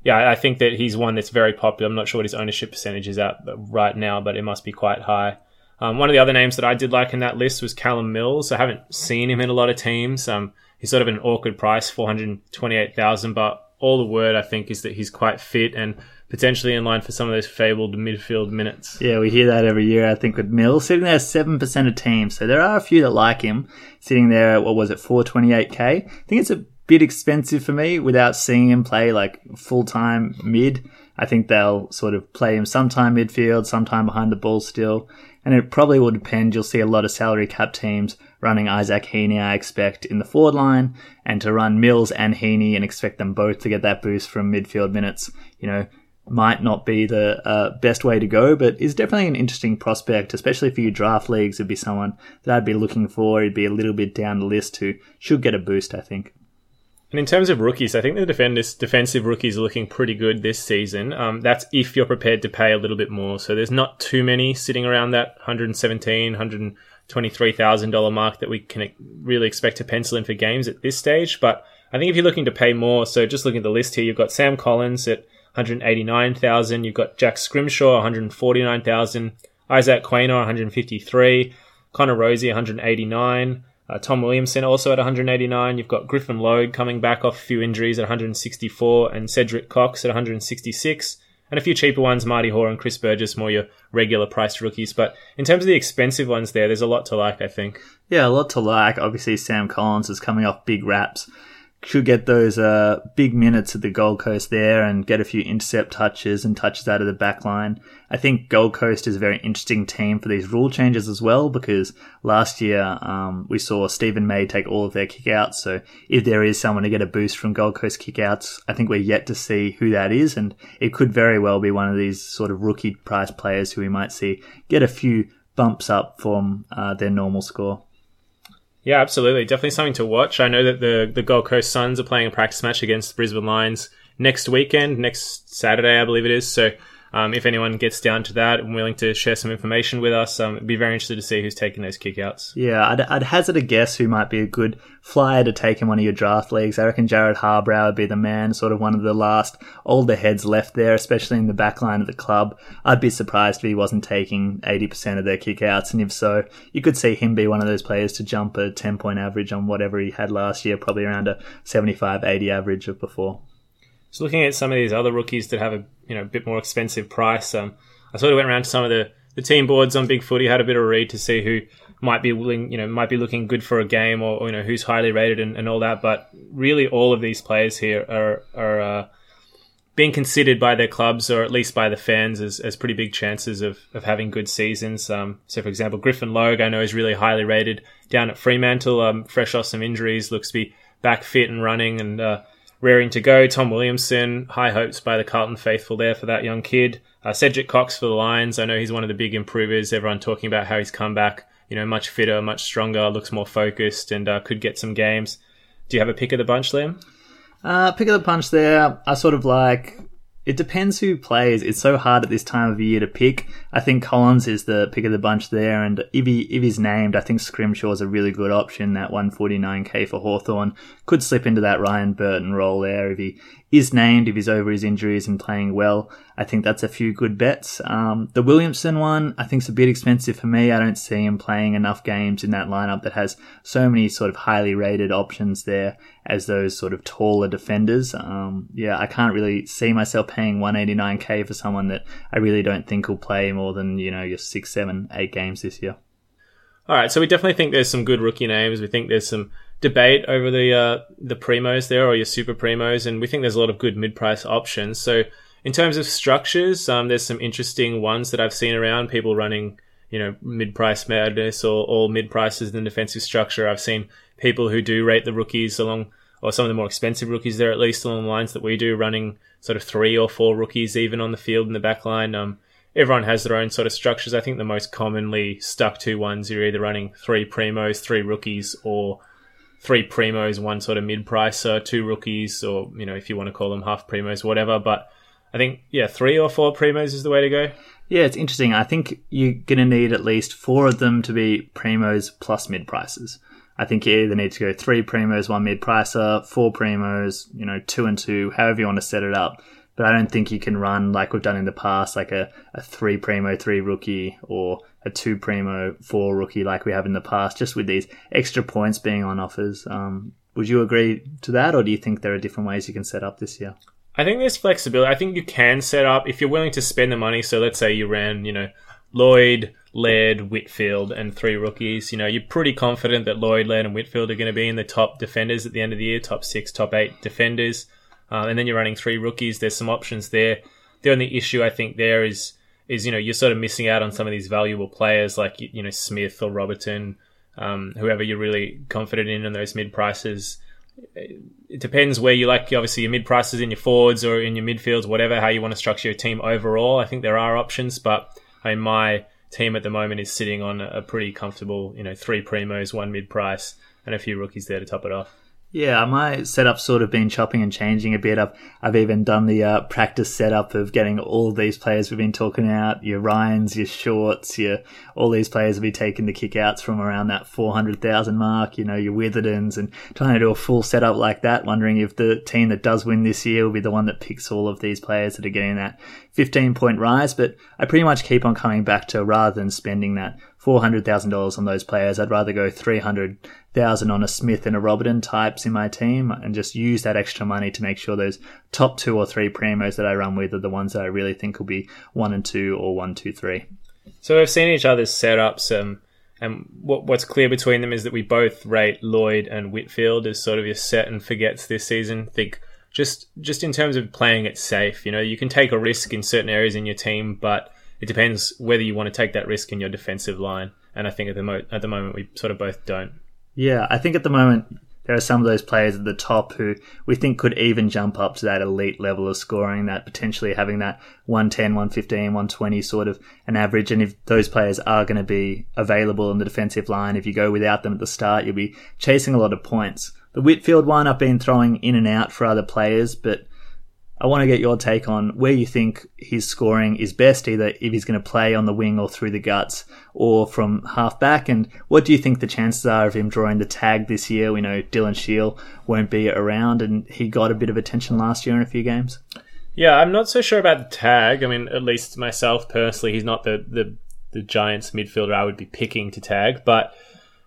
yeah, I think that he's one that's very popular. I'm not sure what his ownership percentage is at right now, but it must be quite high. Um, one of the other names that I did like in that list was Callum Mills. I haven't seen him in a lot of teams. Um, he's sort of an awkward price, four hundred twenty-eight thousand, but all the word, I think, is that he's quite fit and potentially in line for some of those fabled midfield minutes. Yeah, we hear that every year, I think, with Mills. Sitting there seven percent of teams. So there are a few that like him. Sitting there at, what was it, four hundred twenty-eight thousand. I think it's a bit expensive for me without seeing him play like full-time mid. I think they'll sort of play him sometime midfield, sometime behind the ball still. And it probably will depend. You'll see a lot of salary cap teams running Isaac Heaney, I expect, in the forward line, and to run Mills and Heaney and expect them both to get that boost from midfield minutes, you know, might not be the uh, best way to go, but is definitely an interesting prospect, especially for your draft leagues. It'd be someone that I'd be looking for. It'd be a little bit down the list who should get a boost, I think. And in terms of rookies, I think the defenders, defensive rookies are looking pretty good this season. Um, that's if you're prepared to pay a little bit more. So there's not too many sitting around that one hundred seventeen thousand dollars, one hundred twenty-three thousand dollars mark that we can really expect to pencil in for games at this stage. But I think if you're looking to pay more, so just looking at the list here, you've got Sam Collins at one hundred eighty-nine thousand dollars. You've got Jack Scrimshaw, one hundred forty-nine thousand dollars. Isaac Quaynor, one hundred fifty-three thousand dollars. Connor Rosie, one hundred eighty-nine thousand dollars. Uh, Tom Williamson also at one hundred eighty-nine thousand dollars. You've got Griffin Logue coming back off a few injuries at one hundred sixty-four thousand dollars and Cedric Cox at one hundred sixty-six thousand dollars. And a few cheaper ones, Marty Hoare and Chris Burgess, more your regular priced rookies. But in terms of the expensive ones there, there's a lot to like, I think. Yeah, a lot to like. Obviously, Sam Collins is coming off big raps. Should get those uh, big minutes at the Gold Coast there and get a few intercept touches and touches out of the back line. I think Gold Coast is a very interesting team for these rule changes as well, because last year um, we saw Stephen May take all of their kickouts. So if there is someone to get a boost from Gold Coast kickouts, I think we're yet to see who that is. And it could very well be one of these sort of rookie price players who we might see get a few bumps up from uh, their normal score. Yeah, absolutely. Definitely something to watch. I know that the, the Gold Coast Suns are playing a practice match against the Brisbane Lions next weekend, next Saturday, I believe it is. So um, if anyone gets down to that and willing to share some information with us, um, it'd be very interesting to see who's taking those kickouts. Yeah, I'd, I'd hazard a guess who might be a good flyer to take in one of your draft leagues. I reckon Jared Harbrow would be the man, sort of one of the last older heads left there, especially in the back line of the club. I'd be surprised if he wasn't taking eighty percent of their kickouts, and if so, you could see him be one of those players to jump a ten-point average on whatever he had last year, probably around a seventy-five eighty average of before. So looking at some of these other rookies that have a you know bit more expensive price, um, I sort of went around to some of the, the team boards on Big Footy, had a bit of a read to see who might be willing, you know, might be looking good for a game, or, or you know, who's highly rated and, and all that. But really, all of these players here are are uh, being considered by their clubs, or at least by the fans, as as pretty big chances of of having good seasons. Um, so, for example, Griffin Logue, I know is really highly rated down at Fremantle, um, fresh off some injuries, looks to be back fit and running and uh, raring to go. Tom Williamson, high hopes by the Carlton faithful there for that young kid. Uh, Cedric Cox for the Lions, I know he's one of the big improvers. Everyone talking about how he's come back. You know, much fitter, much stronger, looks more focused, and uh, could get some games. Do you have a pick of the bunch, Liam? Uh, pick of the bunch there. I sort of like... It depends who plays. It's so hard at this time of year to pick. I think Collins is the pick of the bunch there, and if, he, if he's named, I think Scrimshaw is a really good option. That one hundred forty-nine thousand for Hawthorn could slip into that Ryan Burton role there. If he is named, if he's over his injuries and playing well, I think that's a few good bets. Um, the Williamson one, I think, is a bit expensive for me. I don't see him playing enough games in that lineup that has so many sort of highly rated options there as those sort of taller defenders. Um, yeah, I can't really see myself paying one hundred eighty-nine thousand for someone that I really don't think will play more than, you know, your six, seven, eight games this year. All right, so we definitely think there's some good rookie names. We think there's some debate over the uh, the primos there, or your super primos, and we think there's a lot of good mid-price options. So in terms of structures, um, there's some interesting ones that I've seen around, people running, you know, mid-price madness or all mid-prices in the defensive structure. I've seen people who do rate the rookies along, or some of the more expensive rookies there at least, along the lines that we do, running sort of three or four rookies even on the field in the back line. Um, everyone has their own sort of structures. I think the most commonly stuck to ones, you're either running three primos, three rookies, or three primos, one sort of mid-pricer, two rookies, or, you know, if you want to call them half primos, whatever. But I think, yeah, three or four primos is the way to go. Yeah, it's interesting. I think you're going to need at least four of them to be primos plus mid-prices. I think you either need to go three primos, one mid-pricer, four primos, you know, two and two, however you want to set it up. But I don't think you can run, like we've done in the past, like a, a three primo, three rookie, or a two primo, four rookie like we have in the past, just with these extra points being on offers. Um, would you agree to that, or do you think there are different ways you can set up this year? I think there's flexibility. I think you can set up, if you're willing to spend the money, so let's say you ran, you know, Lloyd, Laird, Whitfield, and three rookies. You know, you're pretty confident that Lloyd, Laird, and Whitfield are going to be in the top defenders at the end of the year, top six, top eight defenders. Uh, and then you're running three rookies. There's some options there the only issue I think there is, is, you know, you're sort of missing out on some of these valuable players like, you know, Smith or Robertson, um, whoever you're really confident in on those mid prices. It depends where you like, obviously, your mid prices in your forwards or in your midfields, whatever, how you want to structure your team overall. I think there are options, but I mean, my team at the moment is sitting on a pretty comfortable, you know, three primos, one mid price, and a few rookies there to top it off. Yeah, my setup's sort of been chopping and changing a bit. I've I've even done the uh, practice setup of getting all these players we've been talking about, your Ryans, your Shorts, your all these players will be taking the kickouts from around that four hundred thousand mark, you know, your Witherden's, and trying to do a full setup like that, wondering if the team that does win this year will be the one that picks all of these players that are getting that fifteen-point rise. But I pretty much keep on coming back to, rather than spending that four hundred thousand dollars on those players, I'd rather go three hundred thousand dollars on a Smith and a Robertson types in my team and just use that extra money to make sure those top two or three primos that I run with are the ones that I really think will be one and two or one, two, three. So we've seen each other's setups, um, and what, what's clear between them is that we both rate Lloyd and Whitfield as sort of your set and forgets this season. Think just just in terms of playing it safe, you know, you can take a risk in certain areas in your team, but it depends whether you want to take that risk in your defensive line. And I think at the mo- at the moment we sort of both don't. Yeah, I think at the moment there are some of those players at the top who we think could even jump up to that elite level of scoring, that potentially having that one ten, one fifteen, one twenty sort of an average. And if those players are going to be available in the defensive line, if you go without them at the start, you'll be chasing a lot of points. The Whitfield one I've been throwing in and out for other players, but I want to get your take on where you think his scoring is best, either if he's going to play on the wing or through the guts or from half back. And what do you think the chances are of him drawing the tag this year? We know Dylan Shiel won't be around, and he got a bit of attention last year in a few games. Yeah, I'm not so sure about the tag. I mean, at least myself personally, he's not the, the, the Giants midfielder I would be picking to tag. But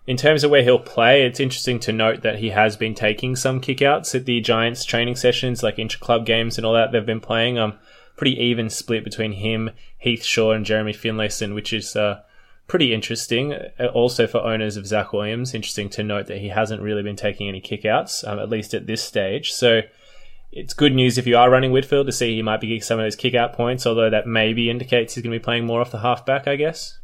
in terms of where he'll play, it's interesting to note that he has been taking some kickouts at the Giants training sessions, like intra-club games and all that they've been playing. Um, pretty even split between him, Heath Shaw and Jeremy Finlayson, which is uh, pretty interesting. Also for owners of Zach Williams, interesting to note that he hasn't really been taking any kickouts, um, at least at this stage. So it's good news if you are running Whitfield to see he might be getting some of those kickout points, although that maybe indicates he's going to be playing more off the halfback, I guess.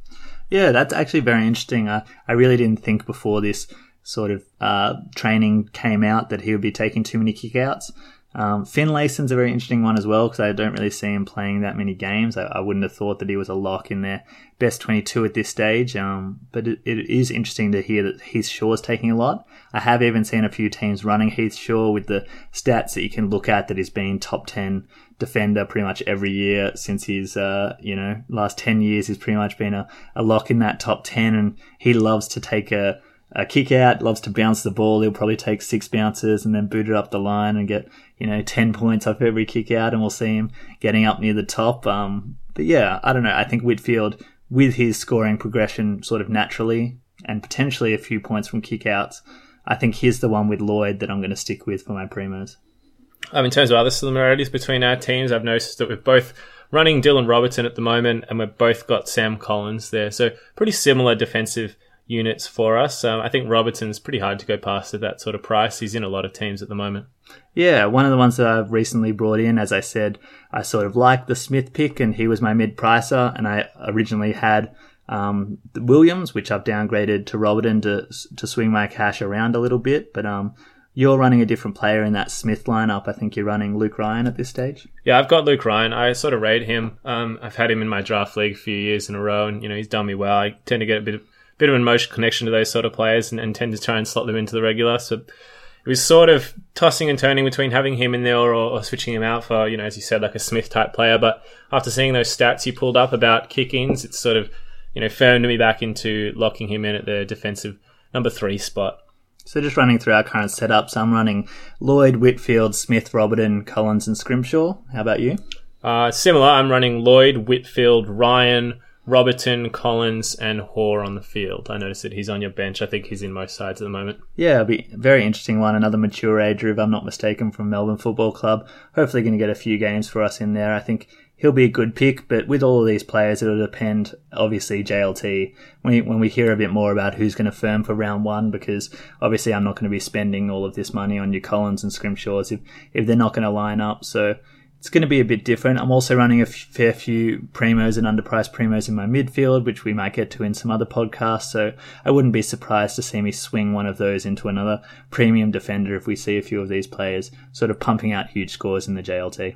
Yeah, that's actually very interesting. I, I really didn't think before this sort of uh, training came out that he would be taking too many kickouts. Um, Finlayson's a very interesting one as well, because I don't really see him playing that many games. I, I wouldn't have thought that he was a lock in their best twenty-two at this stage. Um, but it, it is interesting to hear that Heath Shaw's taking a lot. I have even seen a few teams running Heath Shaw with the stats that you can look at, that he's been top ten defender pretty much every year since his, uh, you know, last ten years. He's pretty much been a, a lock in that top ten, and he loves to take a A kick out, loves to bounce the ball. He'll probably take six bounces and then boot it up the line and get, you know, ten points off every kick out, and we'll see him getting up near the top. Um, but yeah, I don't know. I think Whitfield, with his scoring progression sort of naturally and potentially a few points from kick outs, I think he's the one with Lloyd that I'm going to stick with for my primos. Um, in terms of other similarities between our teams, I've noticed that we're both running Dylan Robertson at the moment, and we've both got Sam Collins there. So pretty similar defensive units for us. Um, I think Robertson's pretty hard to go past at that sort of price. He's in a lot of teams at the moment. Yeah, one of the ones that I've recently brought in, as I said, I sort of like the Smith pick, and he was my mid-pricer, and I originally had um, the Williams, which I've downgraded to Robertson to to swing my cash around a little bit, but um, you're running a different player in that Smith lineup. I think you're running Luke Ryan at this stage. Yeah, I've got Luke Ryan. I sort of rate him. Um, I've had him in my draft league a few years in a row, and you know he's done me well. I tend to get a bit of bit of an emotional connection to those sort of players, and, and tend to try and slot them into the regular. So it was sort of tossing and turning between having him in there or, or switching him out for, you know, as you said, like a Smith-type player. But after seeing those stats you pulled up about kick-ins, it's sort of, you know, firmed me back into locking him in at the defensive number three spot. So just running through our current setups, I'm running Lloyd, Whitfield, Smith, Robertson, Collins and Scrimshaw. How about you? Uh, similar, I'm running Lloyd, Whitfield, Ryan, Robertson, Collins and Hoare on the field. I noticed that he's on your bench. I think he's in most sides at the moment. Yeah, it'll be a very interesting one. Another mature age, if I'm not mistaken, from Melbourne Football Club. Hopefully going to get a few games for us in there. I think he'll be a good pick, but with all of these players, it'll depend, obviously, J L T, when, when we hear a bit more about who's going to firm for round one, because obviously I'm not going to be spending all of this money on your Collins and Scrimshaws if, if they're not going to line up. So It's going to be a bit different. I'm also running a fair few primos and underpriced primos in my midfield, which we might get to in some other podcasts, so I wouldn't be surprised to see me swing one of those into another premium defender if we see a few of these players sort of pumping out huge scores in the J L T.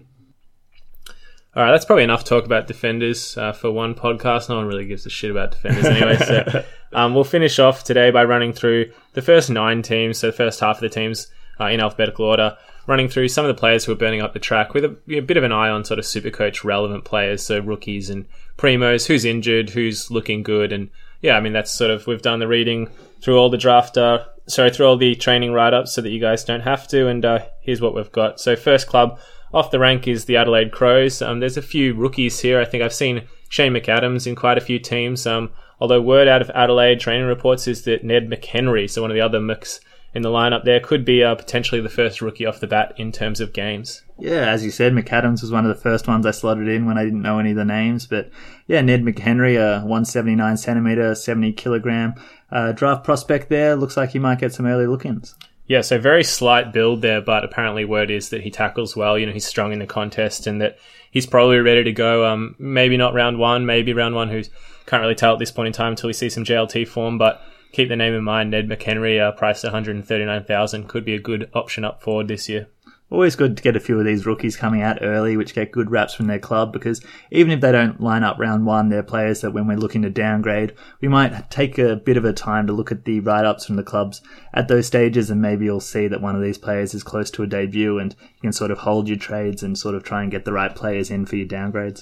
All right, that's probably enough talk about defenders uh, for one podcast. No one really gives a shit about defenders anyway. So um, we'll finish off today by running through the first nine teams, so the first half of the teams uh, in alphabetical order, running through some of the players who are burning up the track with a, a bit of an eye on sort of Supercoach relevant players, so rookies and primos, who's injured, who's looking good. And yeah, I mean, that's sort of, we've done the reading through all the draft, uh, sorry, through all the training write-ups so that you guys don't have to. And uh, here's what we've got. So first club off the rank is the Adelaide Crows. Um, there's a few rookies here. I think I've seen Shane McAdams in quite a few teams. Um, although word out of Adelaide training reports is that Ned McHenry, so one of the other Mcs in the lineup there, could be uh, potentially the first rookie off the bat in terms of games. Yeah, as you said, McAdams was one of the first ones I slotted in when I didn't know any of the names. But yeah, Ned McHenry, a one seventy-nine centimetre, seventy kilogram uh, draft prospect there. Looks like he might get some early look-ins. Yeah, so very slight build there, but apparently word is that he tackles well. You know, he's strong in the contest and that he's probably ready to go. Um, maybe not round one, maybe round one. Who can't really tell at this point in time until we see some J L T form. But keep the name in mind, Ned McHenry, uh, priced one hundred and thirty-nine thousand, could be a good option up forward this year. Always good to get a few of these rookies coming out early, which get good raps from their club, because even if they don't line up round one, they're players that when we're looking to downgrade, we might take a bit of a time to look at the write-ups from the clubs at those stages, and maybe you'll see that one of these players is close to a debut and you can sort of hold your trades and sort of try and get the right players in for your downgrades.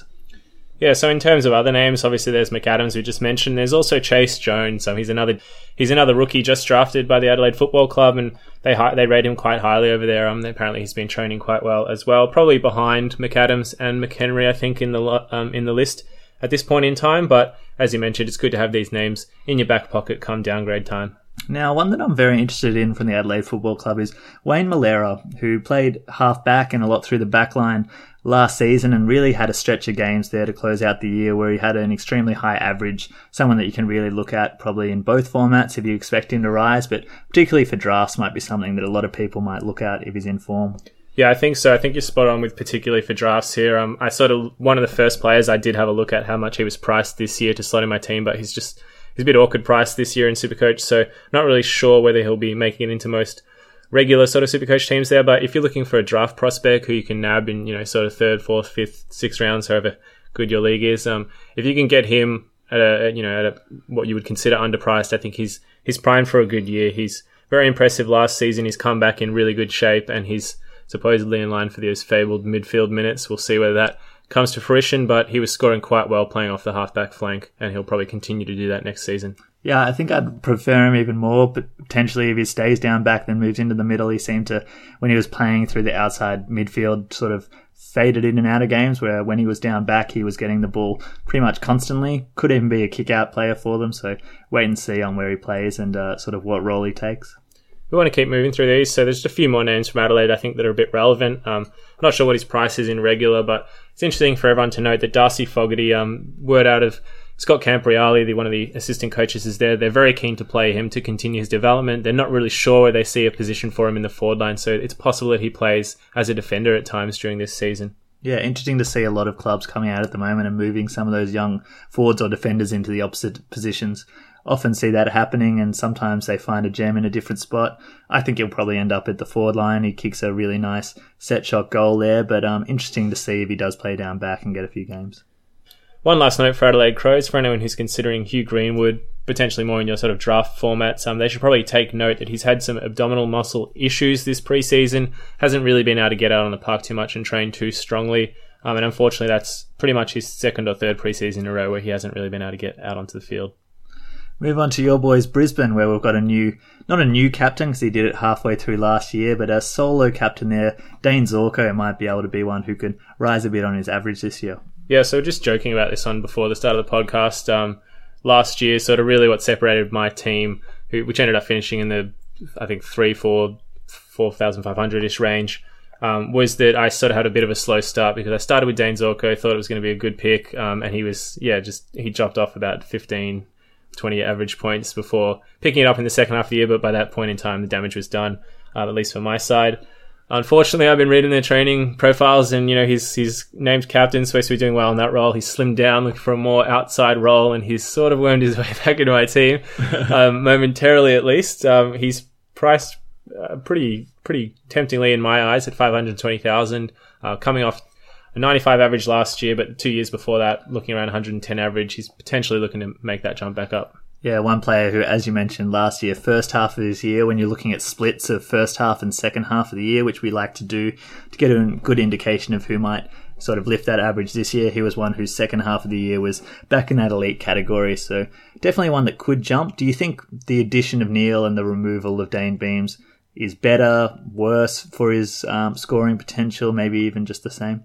Yeah, so in terms of other names, obviously there's McAdams, we just mentioned. There's also Chase Jones. Um, he's another he's another rookie just drafted by the Adelaide Football Club, and they they rate him quite highly over there. Um, apparently he's been training quite well as well, probably behind McAdams and McHenry, I think, in the um in the list at this point in time. But as you mentioned, it's good to have these names in your back pocket come downgrade time. Now, one that I'm very interested in from the Adelaide Football Club is Wayne Malera, who played half-back and a lot through the back line last season and really had a stretch of games there to close out the year where he had an extremely high average, someone that you can really look at probably in both formats if you expect him to rise, but particularly for drafts might be something that a lot of people might look at if he's in form. Yeah, I think so. I think you're spot on with particularly for drafts here. Um, I sort of, one of the first players I did have a look at how much he was priced this year to slot in my team, but he's just, he's a bit awkward priced this year in Supercoach, so not really sure whether he'll be making it into most regular sort of Supercoach teams there. But if you're looking for a draft prospect who you can nab in, you know, sort of third, fourth, fifth, sixth rounds, however good your league is, um, if you can get him at a, you know, at a, what you would consider underpriced, I think he's he's primed for a good year. He's very impressive last season. He's come back in really good shape, and he's supposedly in line for those fabled midfield minutes. We'll see whether that comes to fruition, but he was scoring quite well playing off the halfback flank, and he'll probably continue to do that next season. Yeah, I think I'd prefer him even more, but potentially if he stays down back then moves into the middle. He seemed to, when he was playing through the outside midfield, sort of faded in and out of games where when he was down back, he was getting the ball pretty much constantly. Could even be a kick-out player for them, so wait and see on where he plays and uh, sort of what role he takes. We want to keep moving through these, so there's just a few more names from Adelaide I think that are a bit relevant. Um, I'm not sure what his price is in regular, but it's interesting for everyone to note that Darcy Fogarty, um, word out of Scott Campriali, the, one of the assistant coaches, is there. They're very keen to play him to continue his development. They're not really sure where they see a position for him in the forward line, so it's possible that he plays as a defender at times during this season. Yeah, interesting to see a lot of clubs coming out at the moment and moving some of those young forwards or defenders into the opposite positions. Often see that happening, and sometimes they find a gem in a different spot. I think he'll probably end up at the forward line. He kicks a really nice set shot goal there, but um, interesting to see if he does play down back and get a few games. One last note for Adelaide Crows, for anyone who's considering Hugh Greenwood, potentially more in your sort of draft formats, um, they should probably take note that he's had some abdominal muscle issues this preseason, hasn't really been able to get out on the park too much and train too strongly, um, and unfortunately that's pretty much his second or third preseason in a row where he hasn't really been able to get out onto the field. Move on to your boys Brisbane, where we've got a new, not a new captain because he did it halfway through last year, but a solo captain there, Dane Zorko, might be able to be one who could rise a bit on his average this year. Yeah, so just joking about this one before the start of the podcast. Um, last year, sort of really what separated my team, who, which ended up finishing in the, I think, three, four, four thousand five hundred-ish range, um, was that I sort of had a bit of a slow start because I started with Dane Zorko, thought it was going to be a good pick, um, and he was, yeah, just he dropped off about fifteen, twenty average points before picking it up in the second half of the year, but by that point in time, the damage was done, uh, at least for my side. Unfortunately, I've been reading their training profiles and, you know, he's he's named captain, supposed to be doing well in that role. He's slimmed down, looking for a more outside role, and he's sort of wormed his way back into my team, um, momentarily at least. Um, he's priced uh, pretty pretty temptingly in my eyes at five hundred twenty thousand dollars, uh, coming off a ninety-five average last year, but two years before that, looking around one hundred ten average. He's potentially looking to make that jump back up. Yeah, one player who, as you mentioned last year, first half of his year, when you're looking at splits of first half and second half of the year, which we like to do to get a good indication of who might sort of lift that average this year, he was one whose second half of the year was back in that elite category. So definitely one that could jump. Do you think the addition of Neil and the removal of Dane Beams is better, worse for his um, scoring potential, maybe even just the same?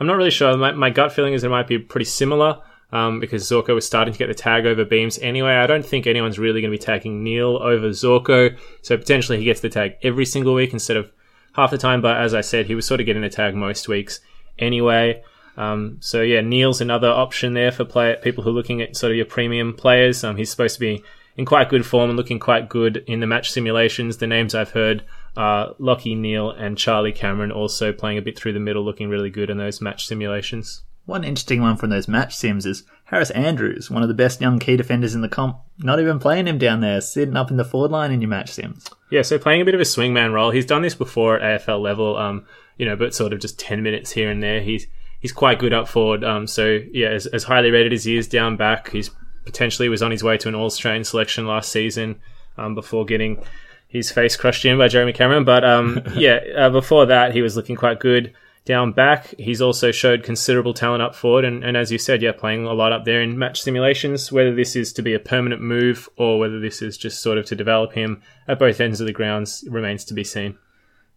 I'm not really sure. My, my gut feeling is it might be pretty similar. Um, because Zorko was starting to get the tag over Beams anyway. I don't think anyone's really going to be tagging Neil over Zorko, so potentially he gets the tag every single week instead of half the time, but as I said, he was sort of getting the tag most weeks anyway. Um, so yeah, Neil's another option there for play- people who are looking at sort of your premium players. Um, he's supposed to be in quite good form and looking quite good in the match simulations. The names I've heard are Lockie Neil and Charlie Cameron, also playing a bit through the middle, looking really good in those match simulations. One interesting one from those match sims is Harris Andrews, one of the best young key defenders in the comp. Not even playing him down there, sitting up in the forward line in your match sims. Yeah, so playing a bit of a swingman role. He's done this before at A F L level, um, you know, but sort of just ten minutes here and there. He's he's quite good up forward. Um, so yeah, as, as highly rated as he is down back, he's potentially was on his way to an All-Australian selection last season, um, before getting his face crushed in by Jeremy Cameron. But um, yeah, uh, before that, he was looking quite good. Down back, he's also showed considerable talent up forward, and, and as you said, yeah, playing a lot up there in match simulations, whether this is to be a permanent move or whether this is just sort of to develop him at both ends of the grounds remains to be seen.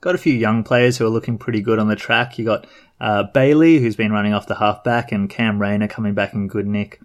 Got a few young players who are looking pretty good on the track. You got uh, Bailey, who's been running off the halfback, and Cam Rayner coming back in good nick.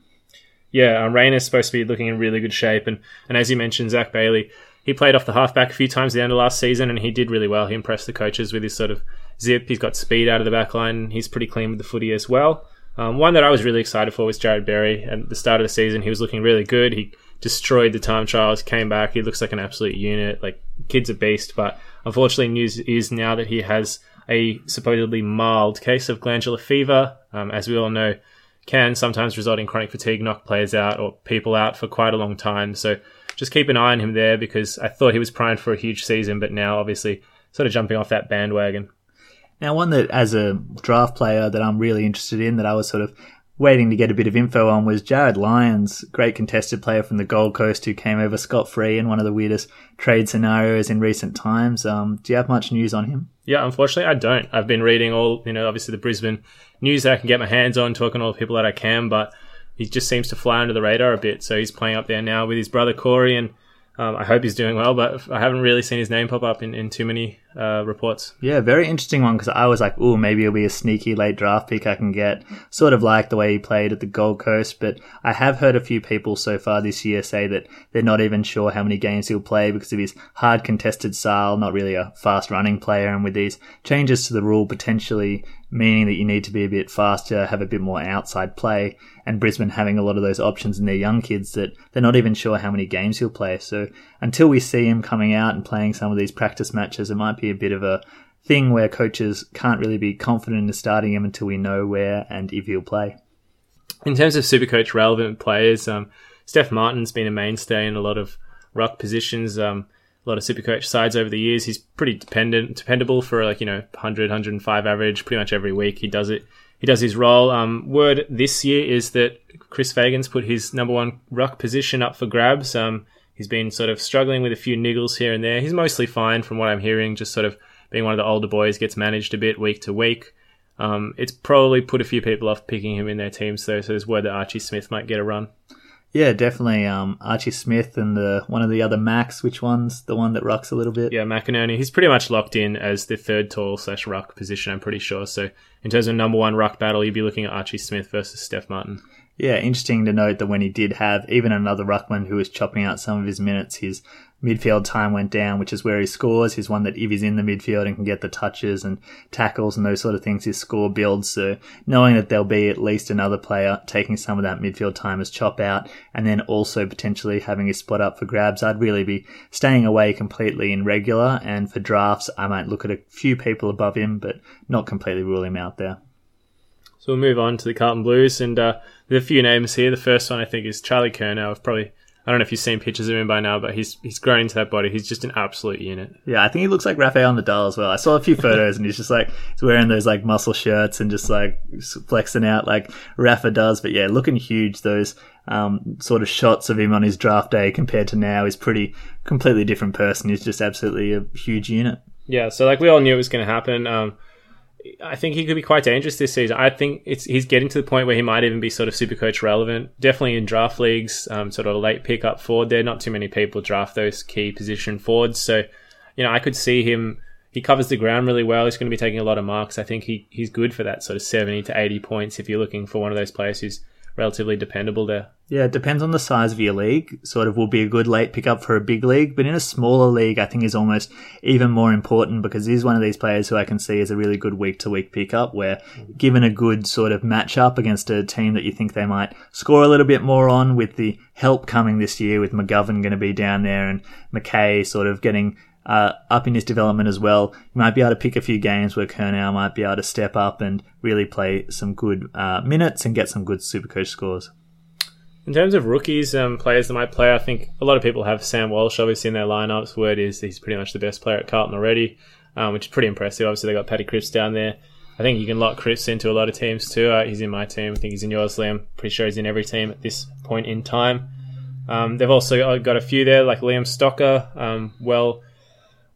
Yeah, um, Rayner's supposed to be looking in really good shape, and, and as you mentioned, Zach Bailey, he played off the halfback a few times at the end of last season, and he did really well. He impressed the coaches with his sort of zip. He's got speed out of the back line. He's pretty clean with the footy as well. Um, one that I was really excited for was Jared Berry. At the start of the season, he was looking really good. He destroyed the time trials, came back. He looks like an absolute unit. Like, kid's a beast. But unfortunately, news is now that he has a supposedly mild case of glandular fever, um, as we all know, can sometimes result in chronic fatigue, knock players out or people out for quite a long time. So just keep an eye on him there, because I thought he was primed for a huge season, but now obviously sort of jumping off that bandwagon. Now, one that as a draft player that I'm really interested in, that I was sort of waiting to get a bit of info on, was Jared Lyons, great contested player from the Gold Coast who came over scot-free in one of the weirdest trade scenarios in recent times. Um, do you have much news on him? Yeah, unfortunately, I don't. I've been reading all, you know, obviously the Brisbane news that I can get my hands on, talking to all the people that I can, but he just seems to fly under the radar a bit. So he's playing up there now with his brother Corey, and Um, I hope he's doing well, but I haven't really seen his name pop up in, in too many uh, reports. Yeah, very interesting one, because I was like, oh, maybe it'll be a sneaky late draft pick I can get. Sort of like the way he played at the Gold Coast, but I have heard a few people so far this year say that they're not even sure how many games he'll play because of his hard contested style, not really a fast running player, and with these changes to the rule potentially meaning that you need to be a bit faster, have a bit more outside play, and Brisbane having a lot of those options in their young kids that they're not even sure how many games he'll play. So until we see him coming out and playing some of these practice matches, it might be a bit of a thing where coaches can't really be confident in starting him until we know where and if he'll play. In terms of Supercoach relevant players, um, Steph Martin's been a mainstay in a lot of ruck positions, um, a lot of Supercoach sides over the years. He's pretty dependent, dependable for like, you know, one hundred, one hundred five average pretty much every week. He does it. He does his role. Um, word this year is that Chris Fagan's put his number one ruck position up for grabs. Um, he's been sort of struggling with a few niggles here and there. He's mostly fine from what I'm hearing, just sort of being one of the older boys, gets managed a bit week to week. Um, it's probably put a few people off picking him in their teams though, so there's word that Archie Smith might get a run. Yeah, definitely. Um, Archie Smith and the one of the other Macs. Which one's the one that rucks a little bit? Yeah, McInerney. He's pretty much locked in as the third tall slash ruck position, I'm pretty sure. So in terms of number one ruck battle, you'd be looking at Archie Smith versus Steph Martin. Yeah, interesting to note that when he did have even another ruckman who was chopping out some of his minutes, his midfield time went down, which is where he scores. He's one that if he's in the midfield and can get the touches and tackles and those sort of things, his score builds. So knowing that there'll be at least another player taking some of that midfield time as chop out, and then also potentially having his spot up for grabs, I'd really be staying away completely in regular. And for drafts, I might look at a few people above him, but not completely rule him out there. So we'll move on to the Carlton Blues, and uh, there's a few names here. The first one, I think, is Charlie Curnow. I've probably... I don't know if you've seen pictures of him by now, but he's he's grown into that body. He's just an absolute unit. Yeah, I think he looks like Rafael Nadal as well. I saw a few photos and he's just like, he's wearing those like muscle shirts and just like flexing out like Rafa does. But yeah, looking huge. Those um, sort of shots of him on his draft day compared to now is pretty completely different person. He's just absolutely a huge unit. Yeah, so like we all knew it was going to happen. Um, I think he could be quite dangerous this season. I think it's he's getting to the point where he might even be sort of Supercoach relevant. Definitely in draft leagues, um, sort of a late pick-up forward there. Not too many people draft those key position forwards. So, you know, I could see him... He covers the ground really well. He's going to be taking a lot of marks. I think he he's good for that sort of seventy to eighty points if you're looking for one of those players who's relatively dependable there. Yeah, it depends on the size of your league. Sort of will be a good late pickup for a big league, but in a smaller league, I think is almost even more important because he's one of these players who I can see is a really good week-to-week pickup where given a good sort of matchup against a team that you think they might score a little bit more on, with the help coming this year with McGovern going to be down there and McKay sort of getting... Uh, up in his development as well, you might be able to pick a few games where Curnow might be able to step up and really play some good uh, minutes and get some good Supercoach scores. In terms of rookies and um, players that might play, I think a lot of people have Sam Walsh obviously in their lineups. Word is he's pretty much the best player at Carlton already, um, which is pretty impressive. Obviously they got Paddy Cripps down there. I think you can lock Cripps into a lot of teams too. Uh, he's in my team. I think he's in yours, Liam. Pretty sure he's in every team at this point in time. Um, they've also got a few there like Liam Stocker, um, well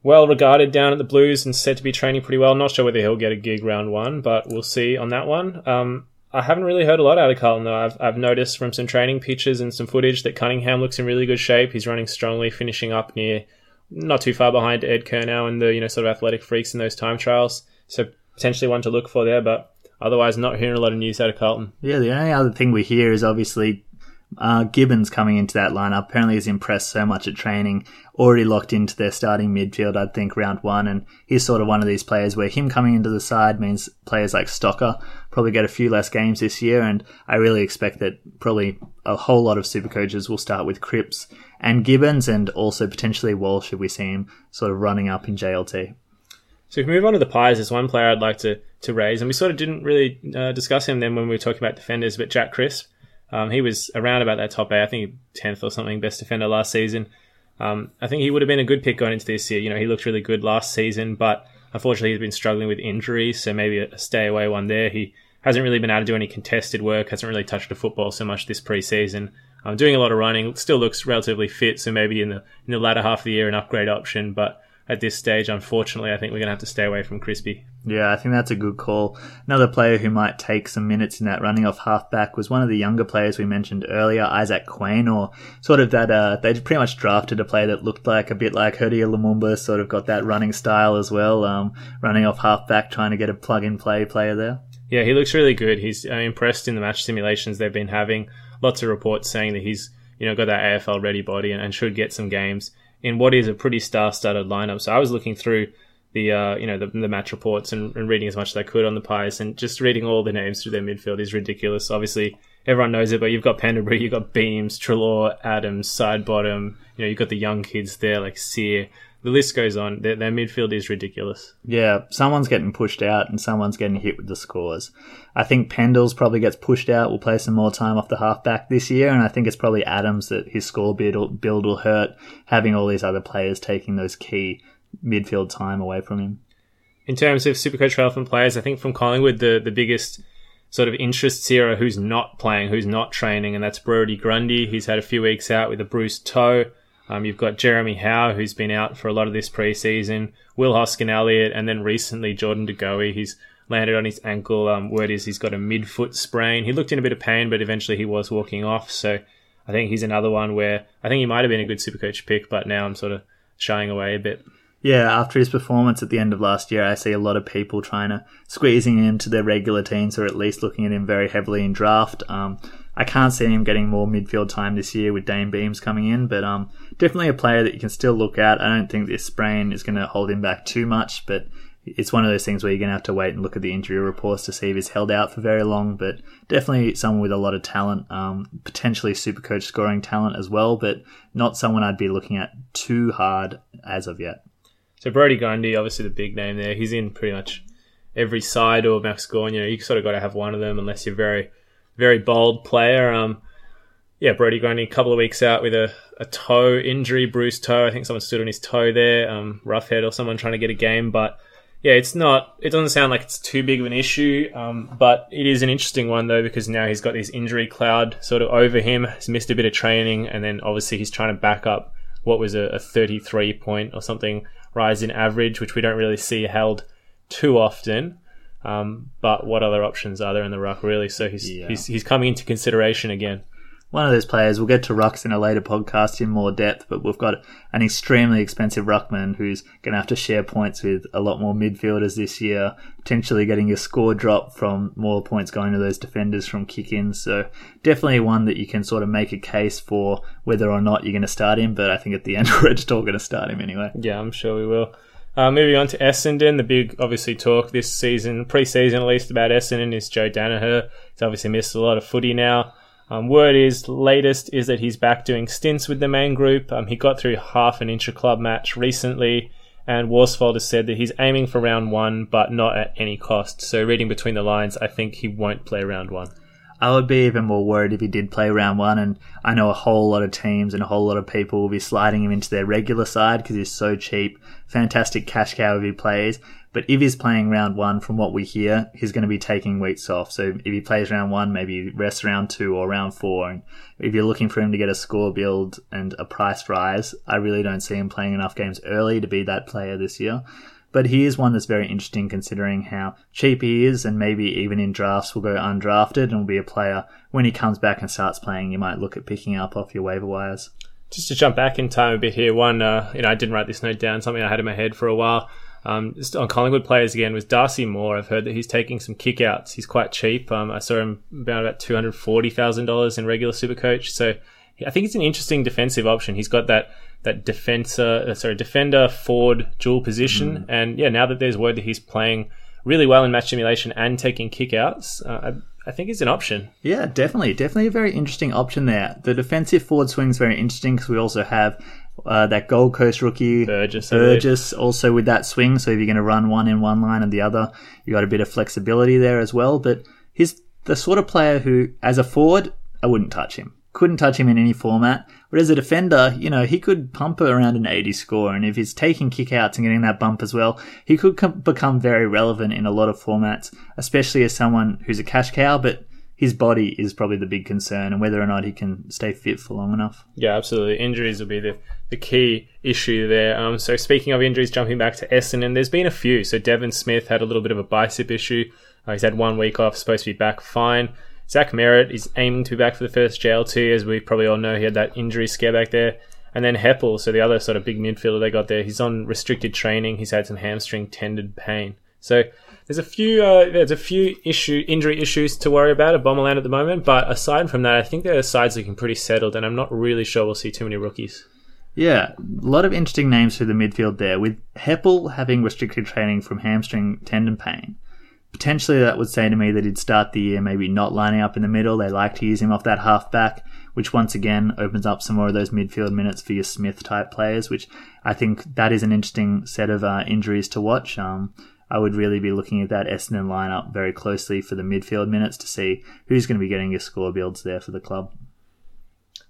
well regarded down at the Blues and said to be training pretty well. Not sure whether he'll get a gig round one, but we'll see on that one. Um, I haven't really heard a lot out of Carlton, though. I've, I've noticed from some training pictures and some footage that Cunningham looks in really good shape. He's running strongly, finishing up near, not too far behind Ed Curnow and the, you know, sort of athletic freaks in those time trials. So potentially one to look for there, but otherwise not hearing a lot of news out of Carlton. Yeah, the only other thing we hear is obviously... Uh, Gibbons coming into that lineup apparently has impressed so much at training, already locked into their starting midfield, I'd think, round one, and he's sort of one of these players where him coming into the side means players like Stocker probably get a few less games this year, and I really expect that probably a whole lot of super coaches will start with Cripps and Gibbons and also potentially Walsh if we see him sort of running up in J L T. So if we move on to the Pies, there's one player I'd like to, to raise, and we sort of didn't really uh, discuss him then when we were talking about defenders, but Jack Crisp. Um, he was around about that top eight, I think tenth or something, best defender last season. Um, I think he would have been a good pick going into this year. You know, he looked really good last season, but unfortunately he's been struggling with injuries, so maybe a stay away one there. He hasn't really been able to do any contested work, hasn't really touched the football so much this preseason. Um, doing a lot of running, still looks relatively fit, so maybe in the in the latter half of the year an upgrade option, but at this stage, unfortunately, I think we're going to have to stay away from Crispy. Yeah, I think that's a good call. Another player who might take some minutes in that running off halfback was one of the younger players we mentioned earlier, Isaac Quain, or sort of that, uh, they pretty much drafted a player that looked like a bit like Herdia Lumumba, sort of got that running style as well, um, running off halfback, trying to get a plug-and-play player there. Yeah, he looks really good. He's impressed in the match simulations they've been having. Lots of reports saying that he's, you know, got that A F L-ready body and, and should get some games in what is a pretty star-studded lineup. So I was looking through the uh, you know the, the match reports and, and reading as much as I could on the Pies, and just reading all the names through their midfield is ridiculous. Obviously, everyone knows it, but you've got Pendlebury, you've got Beams, Treloar, Adams, Sidebottom. You know, you've got the young kids there like Sear. The list goes on. Their, their midfield is ridiculous. Yeah, someone's getting pushed out and someone's getting hit with the scores. I think Pendles probably gets pushed out. We'll play some more time off the halfback this year, and I think it's probably Adams that his score build, build will hurt, having all these other players taking those key midfield time away from him. In terms of Supercoach relevant players, I think from Collingwood, the, the biggest sort of interests here are who's not playing, who's not training, and that's Brodie Grundy. He's had a few weeks out with a bruised toe. Um, you've got Jeremy Howe, who's been out for a lot of this preseason, Will Hoskin-Elliott, and then recently Jordan De Goey. He's landed on his ankle. Um, word is he's got a mid-foot sprain. He looked in a bit of pain, but eventually he was walking off. So I think he's another one where I think he might have been a good Supercoach pick, but now I'm sort of shying away a bit. Yeah, after his performance at the end of last year, I see a lot of people trying to squeezing him into their regular teams or at least looking at him very heavily in draft. Um I can't see him getting more midfield time this year with Dane Beams coming in, but um, definitely a player that you can still look at. I don't think this sprain is going to hold him back too much, but it's one of those things where you're going to have to wait and look at the injury reports to see if he's held out for very long, but definitely someone with a lot of talent, um, potentially Supercoach scoring talent as well, but not someone I'd be looking at too hard as of yet. So Brodie Grundy, obviously the big name there. He's in pretty much every side, or Max Gawn. You know, you sort of got to have one of them unless you're very... very bold player. Um, yeah, Brodie Grundy, a couple of weeks out with a, a toe injury, bruised toe. I think someone stood on his toe there, um, rough head or someone trying to get a game. But yeah, it's not, it doesn't sound like it's too big of an issue. Um, but it is an interesting one though, because now he's got this injury cloud sort of over him. He's missed a bit of training. And then obviously he's trying to back up what was a, a thirty-three point or something rise in average, which we don't really see held too often. Um, but what other options are there in the ruck, really? So he's, yeah. he's he's coming into consideration again. One of those players, we'll get to rucks in a later podcast in more depth, but we've got an extremely expensive ruckman who's going to have to share points with a lot more midfielders this year, potentially getting a score drop from more points going to those defenders from kick-ins. So definitely one that you can sort of make a case for whether or not you're going to start him, but I think at the end we're just all going to start him anyway. Yeah, I'm sure we will. Uh, moving on to Essendon, the big, obviously, talk this season, pre-season at least, about Essendon is Joe Danaher. He's obviously missed a lot of footy now. Um, word is, latest, is that he's back doing stints with the main group. Um, he got through half an intra-club match recently, and Worsfold has said that he's aiming for round one, but not at any cost. So reading between the lines, I think he won't play round one. I would be even more worried if he did play round one, and I know a whole lot of teams and a whole lot of people will be sliding him into their regular side because he's so cheap. Fantastic cash cow if he plays, but if he's playing round one, from what we hear, he's going to be taking weeks off. So if he plays round one, maybe rest round two or round four. And if you're looking for him to get a score build and a price rise, I really don't see him playing enough games early to be that player this year. But he is one that's very interesting considering how cheap he is, and maybe even in drafts will go undrafted and will be a player when he comes back and starts playing you might look at picking up off your waiver wires. Just to jump back in time a bit here, one, uh, you know, I didn't write this note down, something I had in my head for a while, um, just on Collingwood players again, was Darcy Moore. I've heard that he's taking some kickouts. He's quite cheap. Um, I saw him about about two hundred forty thousand dollars in regular Supercoach. So I think it's an interesting defensive option. He's got that... that defender, uh, sorry, defender forward dual position. Mm. And yeah, now that there's word that he's playing really well in match simulation and taking kickouts, uh, I, I think it's an option. Yeah, definitely. Definitely a very interesting option there. The defensive forward swing is very interesting because we also have uh, that Gold Coast rookie, Burgess, Burgess also with that swing. So if you're going to run one in one line and the other, you got a bit of flexibility there as well. But he's the sort of player who, as a forward, I wouldn't touch him. Couldn't touch him in any format. But as a defender, you know, he could pump around an eighty score. And if he's taking kickouts and getting that bump as well, he could com- become very relevant in a lot of formats, especially as someone who's a cash cow. But his body is probably the big concern and whether or not he can stay fit for long enough. Yeah, absolutely. Injuries will be the, the key issue there. Um, so speaking of injuries, jumping back to Essendon, there's been a few. So Devin Smith had a little bit of a bicep issue. Uh, he's had one week off, supposed to be back fine. Zach Merritt is aiming to be back for the first J L T, as we probably all know. He had that injury scare back there. And then Heppel, so the other sort of big midfielder they got there, he's on restricted training. He's had some hamstring tendon pain. So there's a few uh, there's a few issue injury issues to worry about at Bomberland at the moment. But aside from that, I think their side's looking pretty settled, and I'm not really sure we'll see too many rookies. Yeah, a lot of interesting names through the midfield there, with Heppel having restricted training from hamstring tendon pain. Potentially that would say to me that he'd start the year maybe not lining up in the middle. They like to use him off that half-back, which once again opens up some more of those midfield minutes for your Smith-type players, which I think that is an interesting set of uh, injuries to watch. Um, I would really be looking at that Essendon lineup very closely for the midfield minutes to see who's going to be getting your score builds there for the club.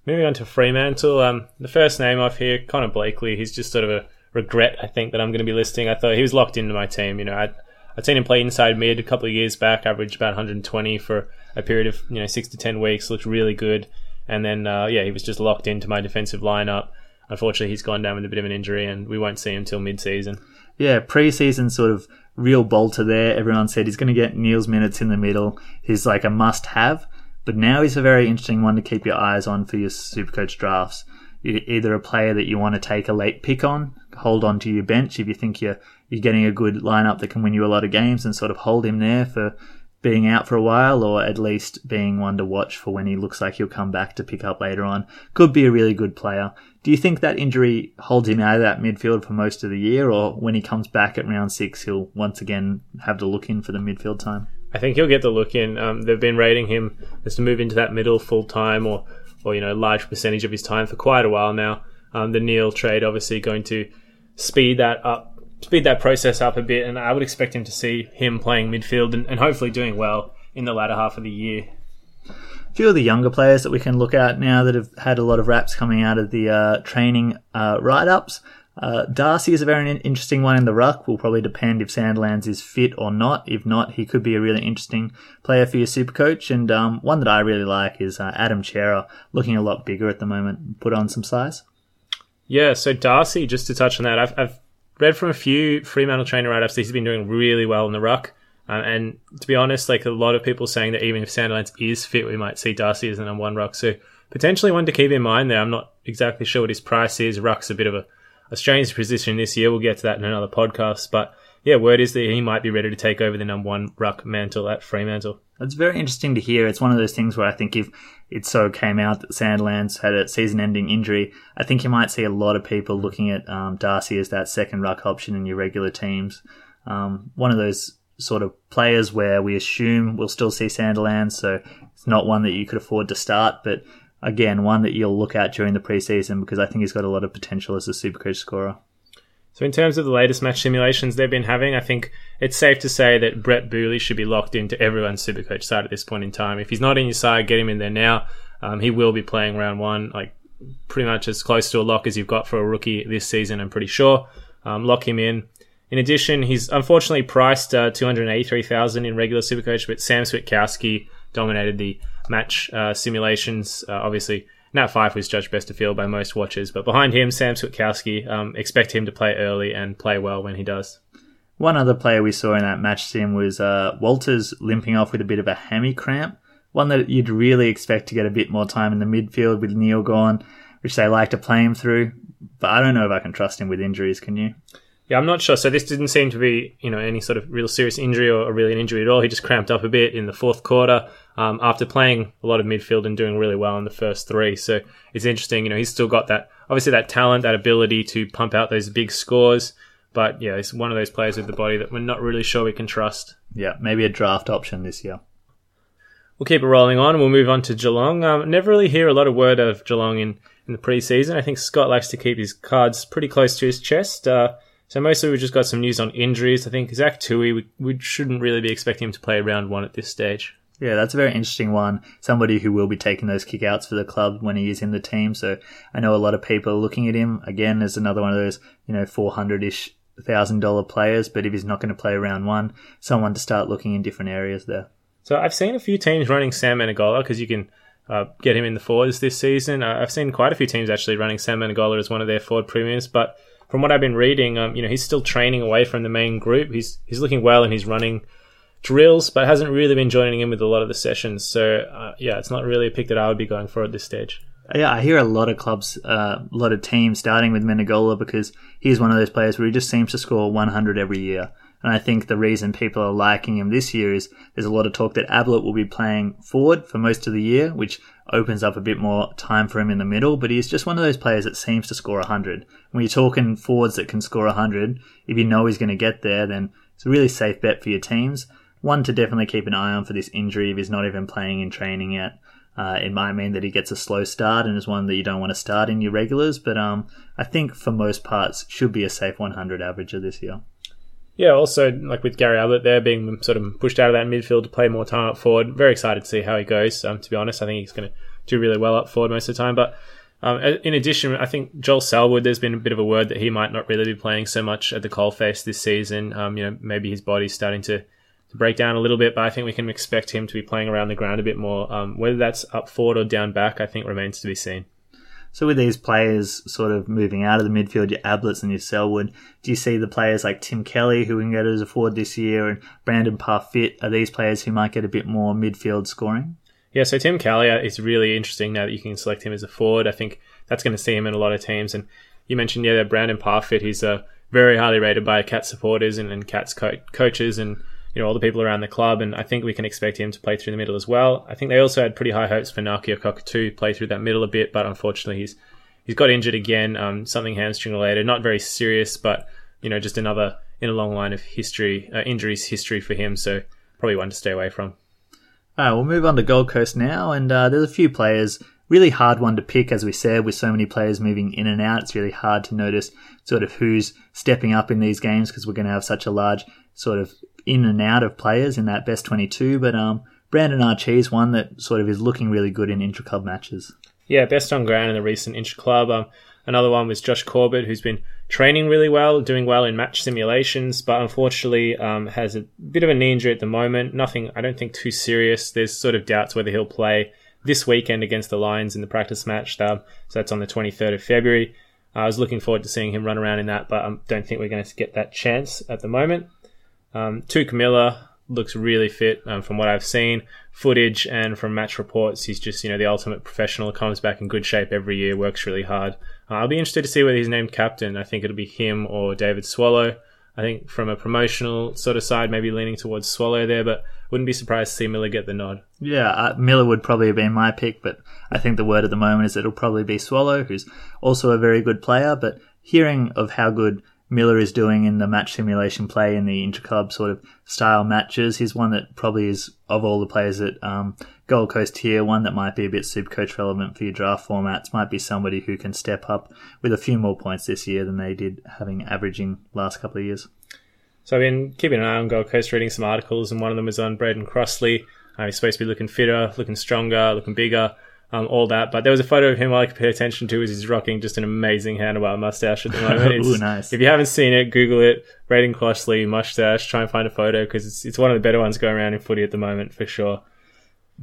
Moving on to Fremantle, um, the first name off here, Connor Blakely. He's just sort of a regret, I think, that I'm going to be listing. I thought he was locked into my team, you know, I... I'd seen him play inside mid a couple of years back, averaged about one hundred twenty for a period of, you know, six to ten weeks, looked really good. And then, uh, yeah, he was just locked into my defensive lineup. Unfortunately, he's gone down with a bit of an injury and we won't see him till mid-season. Yeah, pre-season sort of real bolter there. Everyone said he's going to get Neil's minutes in the middle. He's like a must-have. But now he's a very interesting one to keep your eyes on for your Supercoach drafts. You're either a player that you want to take a late pick on, hold on to your bench if you think you're you're getting a good lineup that can win you a lot of games, and sort of hold him there for being out for a while, or at least being one to watch for when he looks like he'll come back to pick up later on. Could be a really good player. Do you think that injury holds him out of that midfield for most of the year, or when he comes back at round six, he'll once again have the look in for the midfield time? I think he'll get the look in. Um, they've been rating him as to move into that middle full time, or, or you know, large percentage of his time for quite a while now. Um, the Neil trade obviously going to speed that up. Speed that process up a bit, and I would expect him to see him playing midfield and, and hopefully doing well in the latter half of the year. A few of the younger players that we can look at now that have had a lot of raps coming out of the uh, training uh, write-ups. Uh, Darcy is a very interesting one in the ruck. Will probably depend if Sandlands is fit or not. If not, he could be a really interesting player for your Supercoach. And um, one that I really like is uh, Adam Chera, looking a lot bigger at the moment, put on some size. Yeah, so Darcy, just to touch on that, I've, I've read from a few Fremantle trainer write-ups that he's been doing really well in the ruck. Um, and to be honest, like a lot of people saying that even if Sanderlands is fit, we might see Darcy as the number one ruck. So potentially one to keep in mind there. I'm not exactly sure what his price is. Ruck's a bit of a, a strange position this year. We'll get to that in another podcast. But yeah, word is that he might be ready to take over the number one ruck mantle at Fremantle. It's very interesting to hear. It's one of those things where I think if it so came out that Sandlands had a season-ending injury, I think you might see a lot of people looking at um, Darcy as that second ruck option in your regular teams. Um, one of those sort of players where we assume we'll still see Sandlands, so it's not one that you could afford to start, but again, one that you'll look at during the preseason because I think he's got a lot of potential as a Supercoach scorer. So in terms of the latest match simulations they've been having, I think it's safe to say that Brett Booley should be locked into everyone's Supercoach side at this point in time. If he's not in your side, get him in there now. Um, he will be playing round one, like pretty much as close to a lock as you've got for a rookie this season, I'm pretty sure. Um, lock him in. In addition, he's unfortunately priced uh, two hundred eighty-three thousand dollars in regular Supercoach, but Sam Switkowski dominated the match uh, simulations, uh, obviously. Nat Fyfe was judged best to field by most watchers, but behind him, Sam Switkowski, um, expect him to play early and play well when he does. One other player we saw in that match sim was uh, Walters limping off with a bit of a hammy cramp, one that you'd really expect to get a bit more time in the midfield with Neil gone, which they like to play him through, but I don't know if I can trust him with injuries, can you? Yeah, I'm not sure. So this didn't seem to be, you know, any sort of real serious injury or really an injury at all. He just cramped up a bit in the fourth quarter um, after playing a lot of midfield and doing really well in the first three. So it's interesting, you know, he's still got that, obviously that talent, that ability to pump out those big scores. But yeah, he's one of those players with the body that we're not really sure we can trust. Yeah, maybe a draft option this year. We'll keep it rolling on. We'll move on to Geelong. Um, never really hear a lot of word of Geelong in, in the preseason. I think Scott likes to keep his cards pretty close to his chest. Uh, So mostly we've just got some news on injuries. I think Zach Tui, we, we shouldn't really be expecting him to play round one at this stage. Yeah, that's a very interesting one. Somebody who will be taking those kickouts for the club when he is in the team. So I know a lot of people are looking at him. Again, as another one of those, you know, four hundred-ish thousand dollar players. But if he's not going to play round one, someone to start looking in different areas there. So I've seen a few teams running Sam Menegola because you can uh, get him in the forwards this season. Uh, I've seen quite a few teams actually running Sam Menegola as one of their forward premiums, but from what I've been reading, um, you know, he's still training away from the main group. He's he's looking well and he's running drills, but hasn't really been joining in with a lot of the sessions. So, uh, yeah, it's not really a pick that I would be going for at this stage. Yeah, I hear a lot of clubs, uh, a lot of teams starting with Menegola because he's one of those players where he just seems to score one hundred every year. And I think the reason people are liking him this year is there's a lot of talk that Ablett will be playing forward for most of the year, which opens up a bit more time for him in the middle. But he's just one of those players that seems to score one hundred. When you're talking forwards that can score one hundred, if you know he's going to get there, then it's a really safe bet for your teams. One to definitely keep an eye on for this injury if he's not even playing in training yet. Uh, it might mean that he gets a slow start and is one that you don't want to start in your regulars. But um, I think for most parts, should be a safe one hundred averager this year. Yeah, also, like with Gary Ablett there being sort of pushed out of that midfield to play more time up forward, very excited to see how he goes. Um, to be honest, I think he's going to do really well up forward most of the time. But um, in addition, I think Joel Selwood, there's been a bit of a word that he might not really be playing so much at the coalface this season. Um, you know, maybe his body's starting to, to break down a little bit, but I think we can expect him to be playing around the ground a bit more. Um, whether that's up forward or down back, I think remains to be seen. So with these players sort of moving out of the midfield, your Abletts and your Selwood, do you see the players like Tim Kelly, who we can get as a forward this year, and Brandon Parfitt, are these players who might get a bit more midfield scoring? Yeah, so Tim Kelly is really interesting now that you can select him as a forward. I think that's going to see him in a lot of teams. And you mentioned, yeah, that Brandon Parfitt, he's uh, very highly rated by Cats supporters and, and Cats co- coaches and you know, all the people around the club, and I think we can expect him to play through the middle as well. I think they also had pretty high hopes for Nakia Cockatoo to play through that middle a bit, but unfortunately he's he's got injured again, um, something hamstring related, not very serious, but you know, just another in a long line of history uh, injuries history for him, so probably one to stay away from. All right, we'll move on to Gold Coast now, and uh, there's a few players, really hard one to pick, as we said, with so many players moving in and out. It's really hard to notice sort of who's stepping up in these games because we're going to have such a large sort of in and out of players in that best twenty-two, but um, Brandon Archie is one that sort of is looking really good in intra-club matches. Yeah, best on ground in the recent intra-club. Um, another one was Josh Corbett, who's been training really well, doing well in match simulations, but unfortunately um, has a bit of a knee injury at the moment. Nothing, I don't think, too serious. There's sort of doubts whether he'll play this weekend against the Lions in the practice match. So that's on the twenty-third of February. I was looking forward to seeing him run around in that, but I don't think we're going to get that chance at the moment. Um, Tuke Miller looks really fit um, from what I've seen. Footage and from match reports, he's just, you know, the ultimate professional. Comes back in good shape every year, works really hard. Uh, I'll be interested to see whether he's named captain. I think it'll be him or David Swallow. I think from a promotional sort of side, maybe leaning towards Swallow there, but wouldn't be surprised to see Miller get the nod. Yeah, uh, Miller would probably have been my pick, but I think the word at the moment is it'll probably be Swallow, who's also a very good player, but hearing of how good Miller is doing in the match simulation play in the inter-club sort of style matches, he's one that probably is, of all the players at um, Gold Coast here, one that might be a bit Supercoach relevant for your draft formats, might be somebody who can step up with a few more points this year than they did having averaging last couple of years. So I've been keeping an eye on Gold Coast, reading some articles, and one of them was on Braden Crossley. Uh, he's supposed to be looking fitter, looking stronger, looking bigger, Um, all that, but there was a photo of him I could pay attention to as he's rocking just an amazing handlebar mustache at the moment. Ooh, nice. If you haven't seen it, Google it, Braden Crossley mustache, try and find a photo because it's, it's one of the better ones going around in footy at the moment for sure.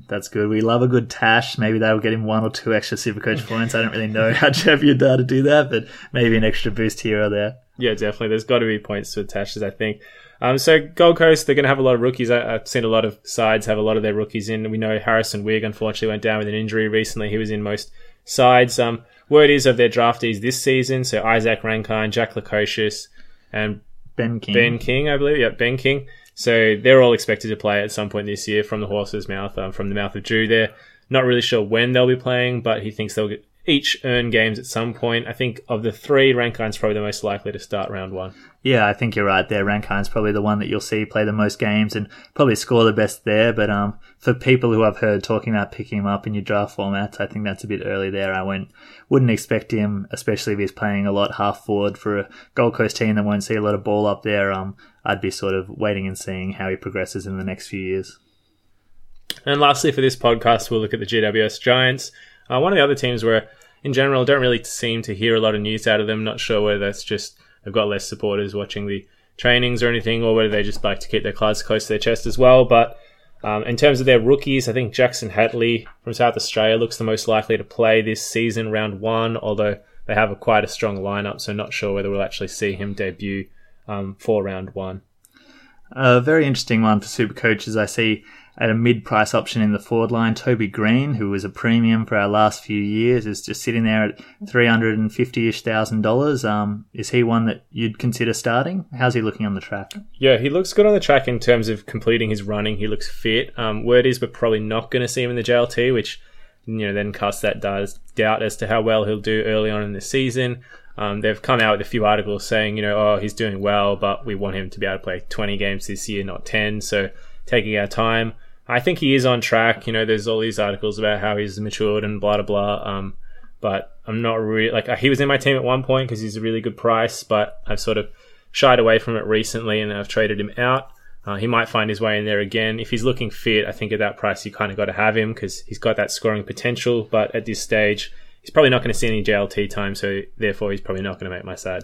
That's good. We love a good tash. Maybe that'll get him one or two extra Supercoach points. I don't really know how champion data do that, but maybe an extra boost here or there. Yeah, definitely. There's got to be points for tashes, I think. Um, so Gold Coast, they're going to have a lot of rookies. I, I've seen a lot of sides have a lot of their rookies in. We know Harrison Wigg unfortunately went down with an injury recently. He was in most sides. Um, word is of their draftees this season, so Isaac Rankine, Jack Lukosius, and Ben King. Ben King, I believe. Yeah, Ben King. So they're all expected to play at some point this year from the horse's mouth, um, from the mouth of Drew there. Not really sure when they'll be playing, but he thinks they'll get, each earn games at some point. I think of the three, Rankine's probably the most likely to start round one. Yeah, I think you're right there. Rankine's probably the one that you'll see play the most games and probably score the best there. But um, for people who I've heard talking about picking him up in your draft formats, I think that's a bit early there. I won't, wouldn't expect him, especially if he's playing a lot half forward for a Gold Coast team that won't see a lot of ball up there. Um, I'd be sort of waiting and seeing how he progresses in the next few years. And lastly, for this podcast, we'll look at the G W S Giants. Uh, one of the other teams where, in general, don't really seem to hear a lot of news out of them. Not sure whether that's just they've got less supporters watching the trainings or anything, or whether they just like to keep their cards close to their chest as well. But um, in terms of their rookies, I think Jackson Hatley from South Australia looks the most likely to play this season, round one, although they have a quite a strong lineup, so not sure whether we'll actually see him debut um, for round one. A very interesting one for Supercoach is I see at a mid-price option in the forward line, Toby Green, who was a premium for our last few years, is just sitting there at three hundred fifty-ish thousand dollars. Um, is he one that you'd consider starting? How's he looking on the track? Yeah, he looks good on the track in terms of completing his running. He looks fit. Um, word is we're probably not going to see him in the J L T, which you know then casts that doubt as to how well he'll do early on in the season. Um, they've come out with a few articles saying, you know, oh, he's doing well, but we want him to be able to play twenty games this year, not ten. So taking our time. I think he is on track. You know, there's all these articles about how he's matured and blah, blah, blah. Um, but I'm not really... Like, he was in my team at one point because he's a really good price, but I've sort of shied away from it recently and I've traded him out. Uh, he might find his way in there again. If he's looking fit, I think at that price, you kind of got to have him because he's got that scoring potential. But at this stage, he's probably not going to see any J L T time, so therefore he's probably not going to make my side.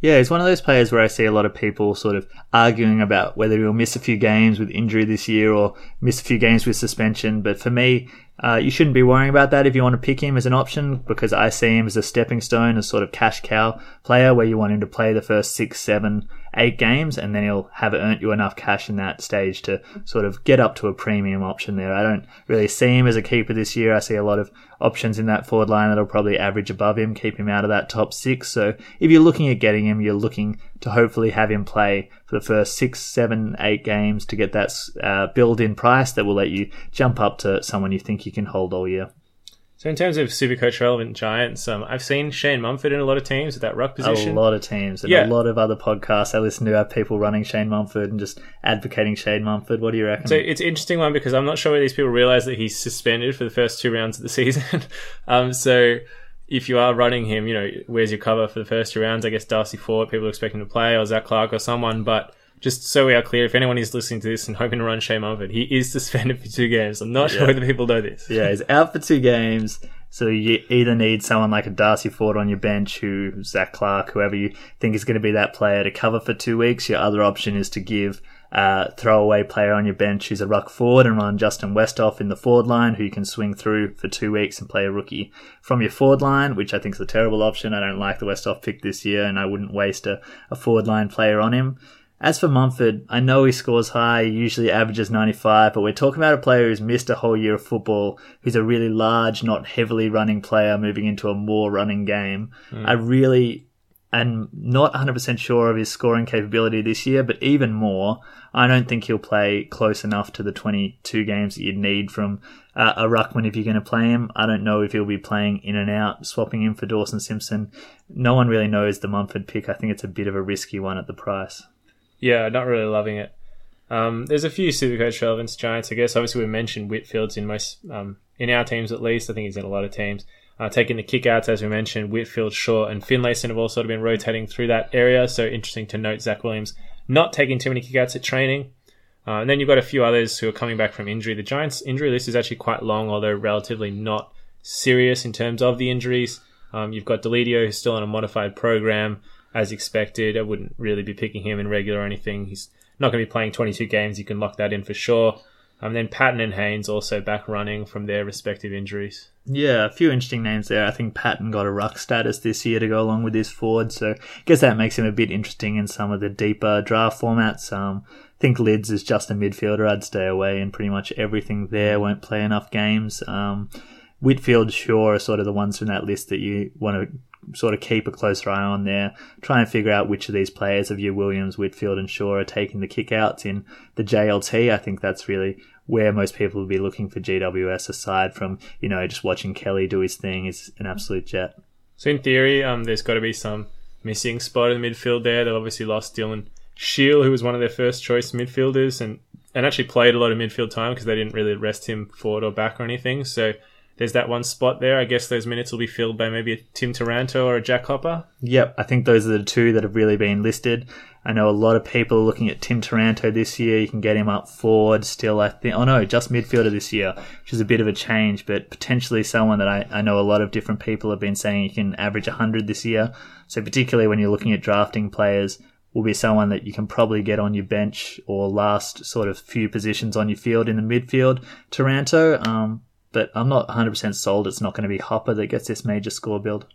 Yeah, he's one of those players where I see a lot of people sort of arguing about whether he'll miss a few games with injury this year or miss a few games with suspension. But for me, uh, you shouldn't be worrying about that if you want to pick him as an option because I see him as a stepping stone, a sort of cash cow player where you want him to play the first six, seven, eight games, and then he'll have earned you enough cash in that stage to sort of get up to a premium option there. I don't really see him as a keeper this year. I see a lot of options in that forward line that'll probably average above him, keep him out of that top six. So if you're looking at getting him, you're looking to hopefully have him play for the first six, seven, eight games to get that uh, build-in price that will let you jump up to someone you think you can hold all year. So in terms of Supercoach relevant Giants, um, I've seen Shane Mumford in a lot of teams at that ruck position. A lot of teams and yeah. a lot of other podcasts I listen to have people running Shane Mumford and just advocating Shane Mumford. What do you reckon? So it's an interesting one because I'm not sure whether these people realise that he's suspended for the first two rounds of the season. um, so if you are running him, you know, where's your cover for the first two rounds? I guess Darcy Ford, people are expecting to play, or Zach Clark or someone, but... just so we are clear, if anyone is listening to this and hoping to run Shane Mumford, he is suspended for two games. I'm not yeah. sure whether people know this. Yeah, he's out for two games. So you either need someone like a Darcy Ford on your bench, who Zach Clark, whoever you think is going to be that player to cover for two weeks. Your other option is to give uh throwaway player on your bench who's a ruck forward and run Justin Westhoff in the forward line, who you can swing through for two weeks and play a rookie from your forward line, which I think is a terrible option. I don't like the Westhoff pick this year, and I wouldn't waste a, a forward line player on him. As for Mumford, I know he scores high, he usually averages ninety-five, but we're talking about a player who's missed a whole year of football, who's a really large, not heavily running player moving into a more running game. Mm. I really am not one hundred percent sure of his scoring capability this year, but even more, I don't think he'll play close enough to the twenty-two games that you'd need from uh, a ruckman if you're going to play him. I don't know if he'll be playing in and out, swapping him for Dawson Simpson. No one really knows the Mumford pick. I think it's a bit of a risky one at the price. Yeah, not really loving it. Um, there's a few Supercoach relevance Giants, I guess. Obviously, we mentioned Whitfield's in most um, in our teams at least. I think he's in a lot of teams. Uh, taking the kickouts, as we mentioned, Whitfield, Short, and Finlayson have all sort of been rotating through that area. So interesting to note Zach Williams not taking too many kickouts at training. Uh, and then you've got a few others who are coming back from injury. The Giants' injury list is actually quite long, although relatively not serious in terms of the injuries. Um, you've got Delidio, who's still on a modified program. As expected, I wouldn't really be picking him in regular or anything. He's not going to be playing twenty-two games. You can lock that in for sure. And um, then Patton and Haynes also back running from their respective injuries. Yeah, a few interesting names there. I think Patton got a ruck status this year to go along with his forward, so I guess that makes him a bit interesting in some of the deeper draft formats. Um, I think Lids is just a midfielder. I'd stay away in pretty much everything there. Won't play enough games. Um, Whitfield, Shaw are sort of the ones from that list that you want to sort of keep a closer eye on there. Try and figure out which of these players of your Williams, Whitfield and Shaw are taking the kickouts in the J L T. I think that's really where most people will be looking for G W S, aside from, you know, just watching Kelly do his thing. Is an absolute jet. So in theory, um, there's got to be some missing spot in the midfield there. They've obviously lost Dylan Shield, who was one of their first choice midfielders and, and actually played a lot of midfield time because they didn't really rest him forward or back or anything. So there's that one spot there. I guess those minutes will be filled by maybe a Tim Taranto or a Jack Hopper. Yep, I think those are the two that have really been listed. I know a lot of people are looking at Tim Taranto this year. You can get him up forward still, I think. Oh, no, just midfielder this year, which is a bit of a change, but potentially someone that I, I know a lot of different people have been saying you can average one hundred this year. So particularly when you're looking at drafting players, will be someone that you can probably get on your bench or last sort of few positions on your field in the midfield. Taranto, um... but I'm not one hundred percent sold it's not going to be Hopper that gets this major score build.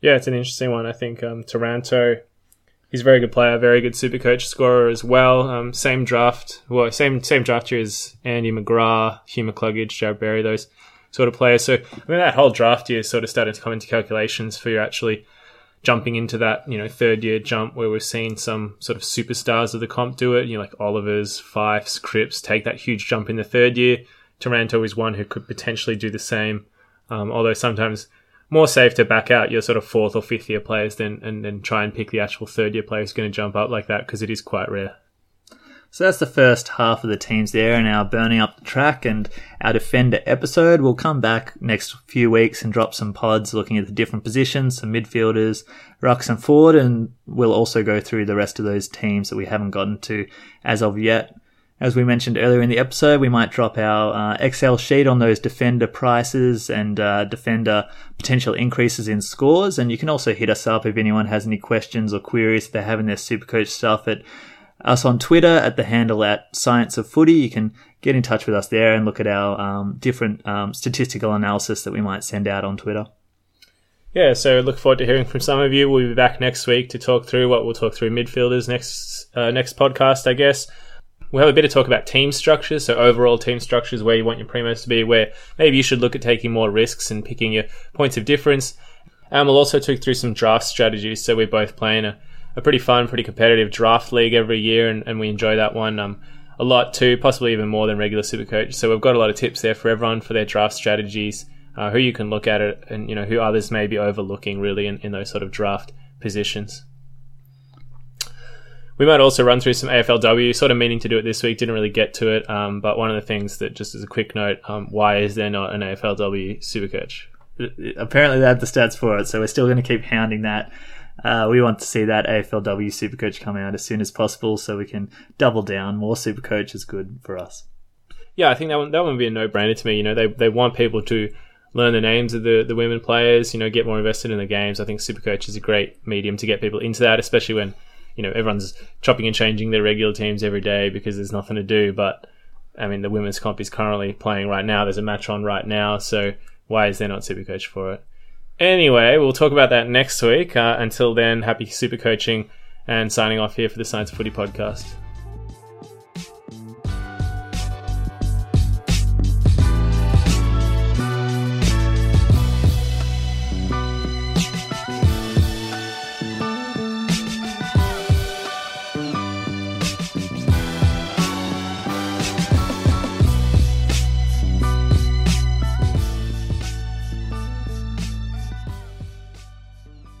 Yeah, it's an interesting one. I think um, Taranto, he's a very good player, very good Supercoach scorer as well. Um, same draft, well, same same draft year as Andy McGrath, Hugh McCluggage, Jared Berry, those sort of players. So I mean, that whole draft year sort of started to come into calculations for you actually jumping into that, you know, third year jump where we've seen some sort of superstars of the comp do it. You know, like Olivers, Fifes, Cripps take that huge jump in the third year. Taranto is one who could potentially do the same, um, although sometimes more safe to back out your sort of fourth or fifth year players than and then try and pick the actual third year player who's going to jump up like that, because it is quite rare. So that's the first half of the teams there and our burning up the track and our defender episode. We'll come back next few weeks and drop some pods looking at the different positions, some midfielders, rucks and forward, and we'll also go through the rest of those teams that we haven't gotten to as of yet. As we mentioned earlier in the episode, we might drop our uh, Excel sheet on those defender prices and uh, defender potential increases in scores. And you can also hit us up if anyone has any questions or queries they have in their Supercoach stuff at us on Twitter at the handle at Science of Footy. You can get in touch with us there and look at our um, different um, statistical analysis that we might send out on Twitter. yeah, so look forward to hearing from some of you. We'll be back next week to talk through what we'll talk through midfielders next uh, next podcast, I guess. We'll have a bit of talk about team structures, so overall team structures, where you want your primos to be, where maybe you should look at taking more risks and picking your points of difference. And we'll also talk through some draft strategies, so we're both playing a, a pretty fun, pretty competitive draft league every year, and, and we enjoy that one um, a lot too, possibly even more than regular Supercoach. So we've got a lot of tips there for everyone for their draft strategies, uh, who you can look at it, and you know who others may be overlooking really in, in those sort of draft positions. We might also run through some A F L W, sort of meaning to do it this week, didn't really get to it, um, but one of the things that, just as a quick note, um, why is there not an A F L W Supercoach? Apparently they have the stats for it, so we're still going to keep hounding that. Uh, we want to see that A F L W Supercoach come out as soon as possible so we can double down. More Supercoach is good for us. Yeah, I think that one, that one would be a no-brainer to me. You know, they they want people to learn the names of the, the women players, you know, get more invested in the games. I think Supercoach is a great medium to get people into that, especially when you know, everyone's chopping and changing their regular teams every day because there's nothing to do. But, I mean, the women's comp is currently playing right now. There's a match on right now. So why is there not Supercoach for it? Anyway, we'll talk about that next week. Uh, until then, happy Supercoaching, and signing off here for the Science of Footy podcast.